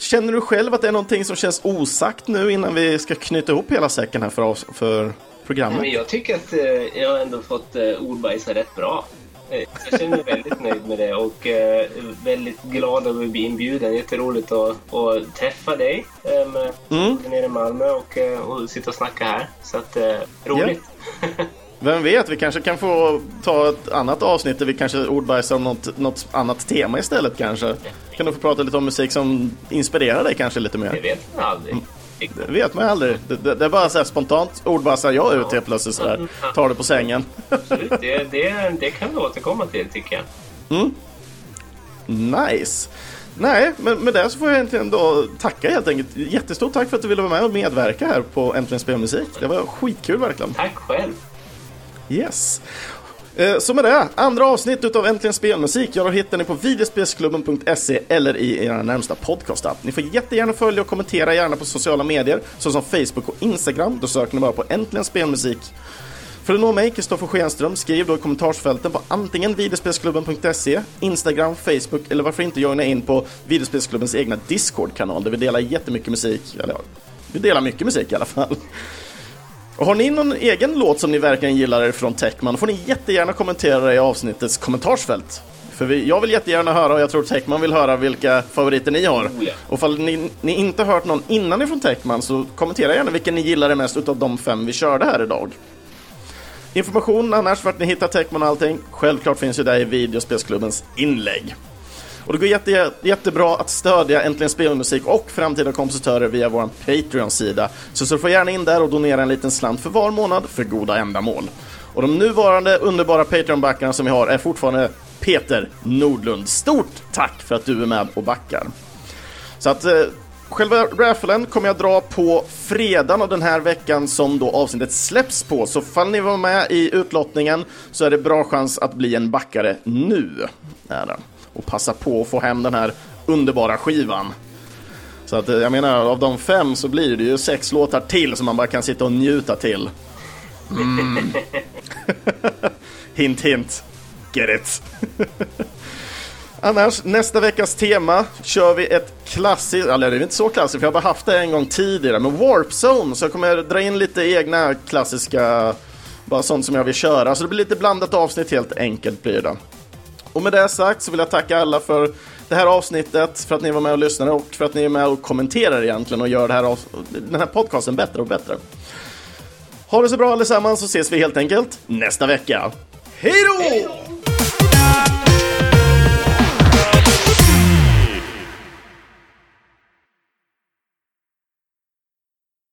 Känner du själv att det är någonting som känns osagt nu innan vi ska knyta ihop hela säcken här för, oss, för programmet? Men jag tycker att eh, jag har ändå fått eh, ordbajsa rätt bra. Eh, jag känner mig väldigt nöjd med det och eh, väldigt glad över att bli inbjuden. Jätteroligt att, att träffa dig eh, mm. nere i Malmö och, och sitta och snacka här. Så att, eh, roligt! Yeah. Vem vet, vi kanske kan få ta ett annat avsnitt där vi kanske ordbajsar om något, något annat tema istället kanske. Kan du få prata lite om musik som inspirerar dig kanske lite mer? Det vet man aldrig. Det vet man aldrig. Det, det, det är bara så här spontant ordbajsar jag ut helt plötsligt så där. Tar det på sängen. Absolut, det, det, det kan vi återkomma till tycker jag. Mm. Nice. Nej, men med det så får jag egentligen då tacka helt enkelt. Jättestort tack för att du ville vara med och medverka här på Äntligen Spelmusik. Det var skitkul verkligen. Tack själv. Yes. Så med det, andra avsnitt utav Äntligen Spelmusik, jag hittar ni på videospelsklubben punkt se eller i era närmsta podcastapp. Ni får jättegärna följa och kommentera gärna på sociala medier såsom Facebook och Instagram. Då söker ni bara på Äntligen Spelmusik. För att nå mig, Kristoffer Schenström, skriv då i kommentarsfälten på antingen videospelsklubben punkt se, Instagram, Facebook eller varför inte joina in på videospelsklubbens egna Discord-kanal där vi delar jättemycket musik. Eller ja, vi delar mycket musik i alla fall. Och har ni någon egen låt som ni verkligen gillar från Tekman får ni jättegärna kommentera det i avsnittets kommentarsfält. För vi, jag vill jättegärna höra och jag tror Tekman vill höra vilka favoriter ni har. Oh yeah. Och om ni, ni inte hört någon innan ifrån Tekman så kommentera gärna vilken ni gillar det mest utav de fem vi körde här idag. Information annars vart ni hittar Tekman och allting självklart finns ju där i videospelsklubbens inlägg. Och det går jätte, jättebra att stödja Äntligen Spelmusik och framtida kompositörer via vår Patreon-sida. Så så får gärna in där och donera en liten slant för var månad för goda ändamål. Och de nuvarande underbara Patreon-backarna som vi har är fortfarande Peter Nordlund. Stort tack för att du är med och backar. Så att eh, själva rafflen kommer jag dra på fredagen av den här veckan som då avsnittet släpps på. Så fall ni var med i utlottningen så är det bra chans att bli en backare nu. Är det. Och passa på att få hem den här underbara skivan. Så att jag menar, av de fem så blir det ju sex låtar till som man bara kan sitta och njuta till. Mm. Hint, hint. Get it. Annars, nästa veckas tema kör vi ett klassiskt, eller det är inte så klassiskt för jag har bara haft det en gång tidigare, men Warp Zone, så jag kommer dra in lite egna klassiska, bara sånt som jag vill köra. Så det blir lite blandat avsnitt helt enkelt blir det. Och med det sagt så vill jag tacka alla för det här avsnittet, för att ni var med och lyssnade och för att ni är med och kommenterar egentligen och gör det här av, den här podcasten bättre och bättre. Ha det så bra allesammans så ses vi helt enkelt nästa vecka. Hej då!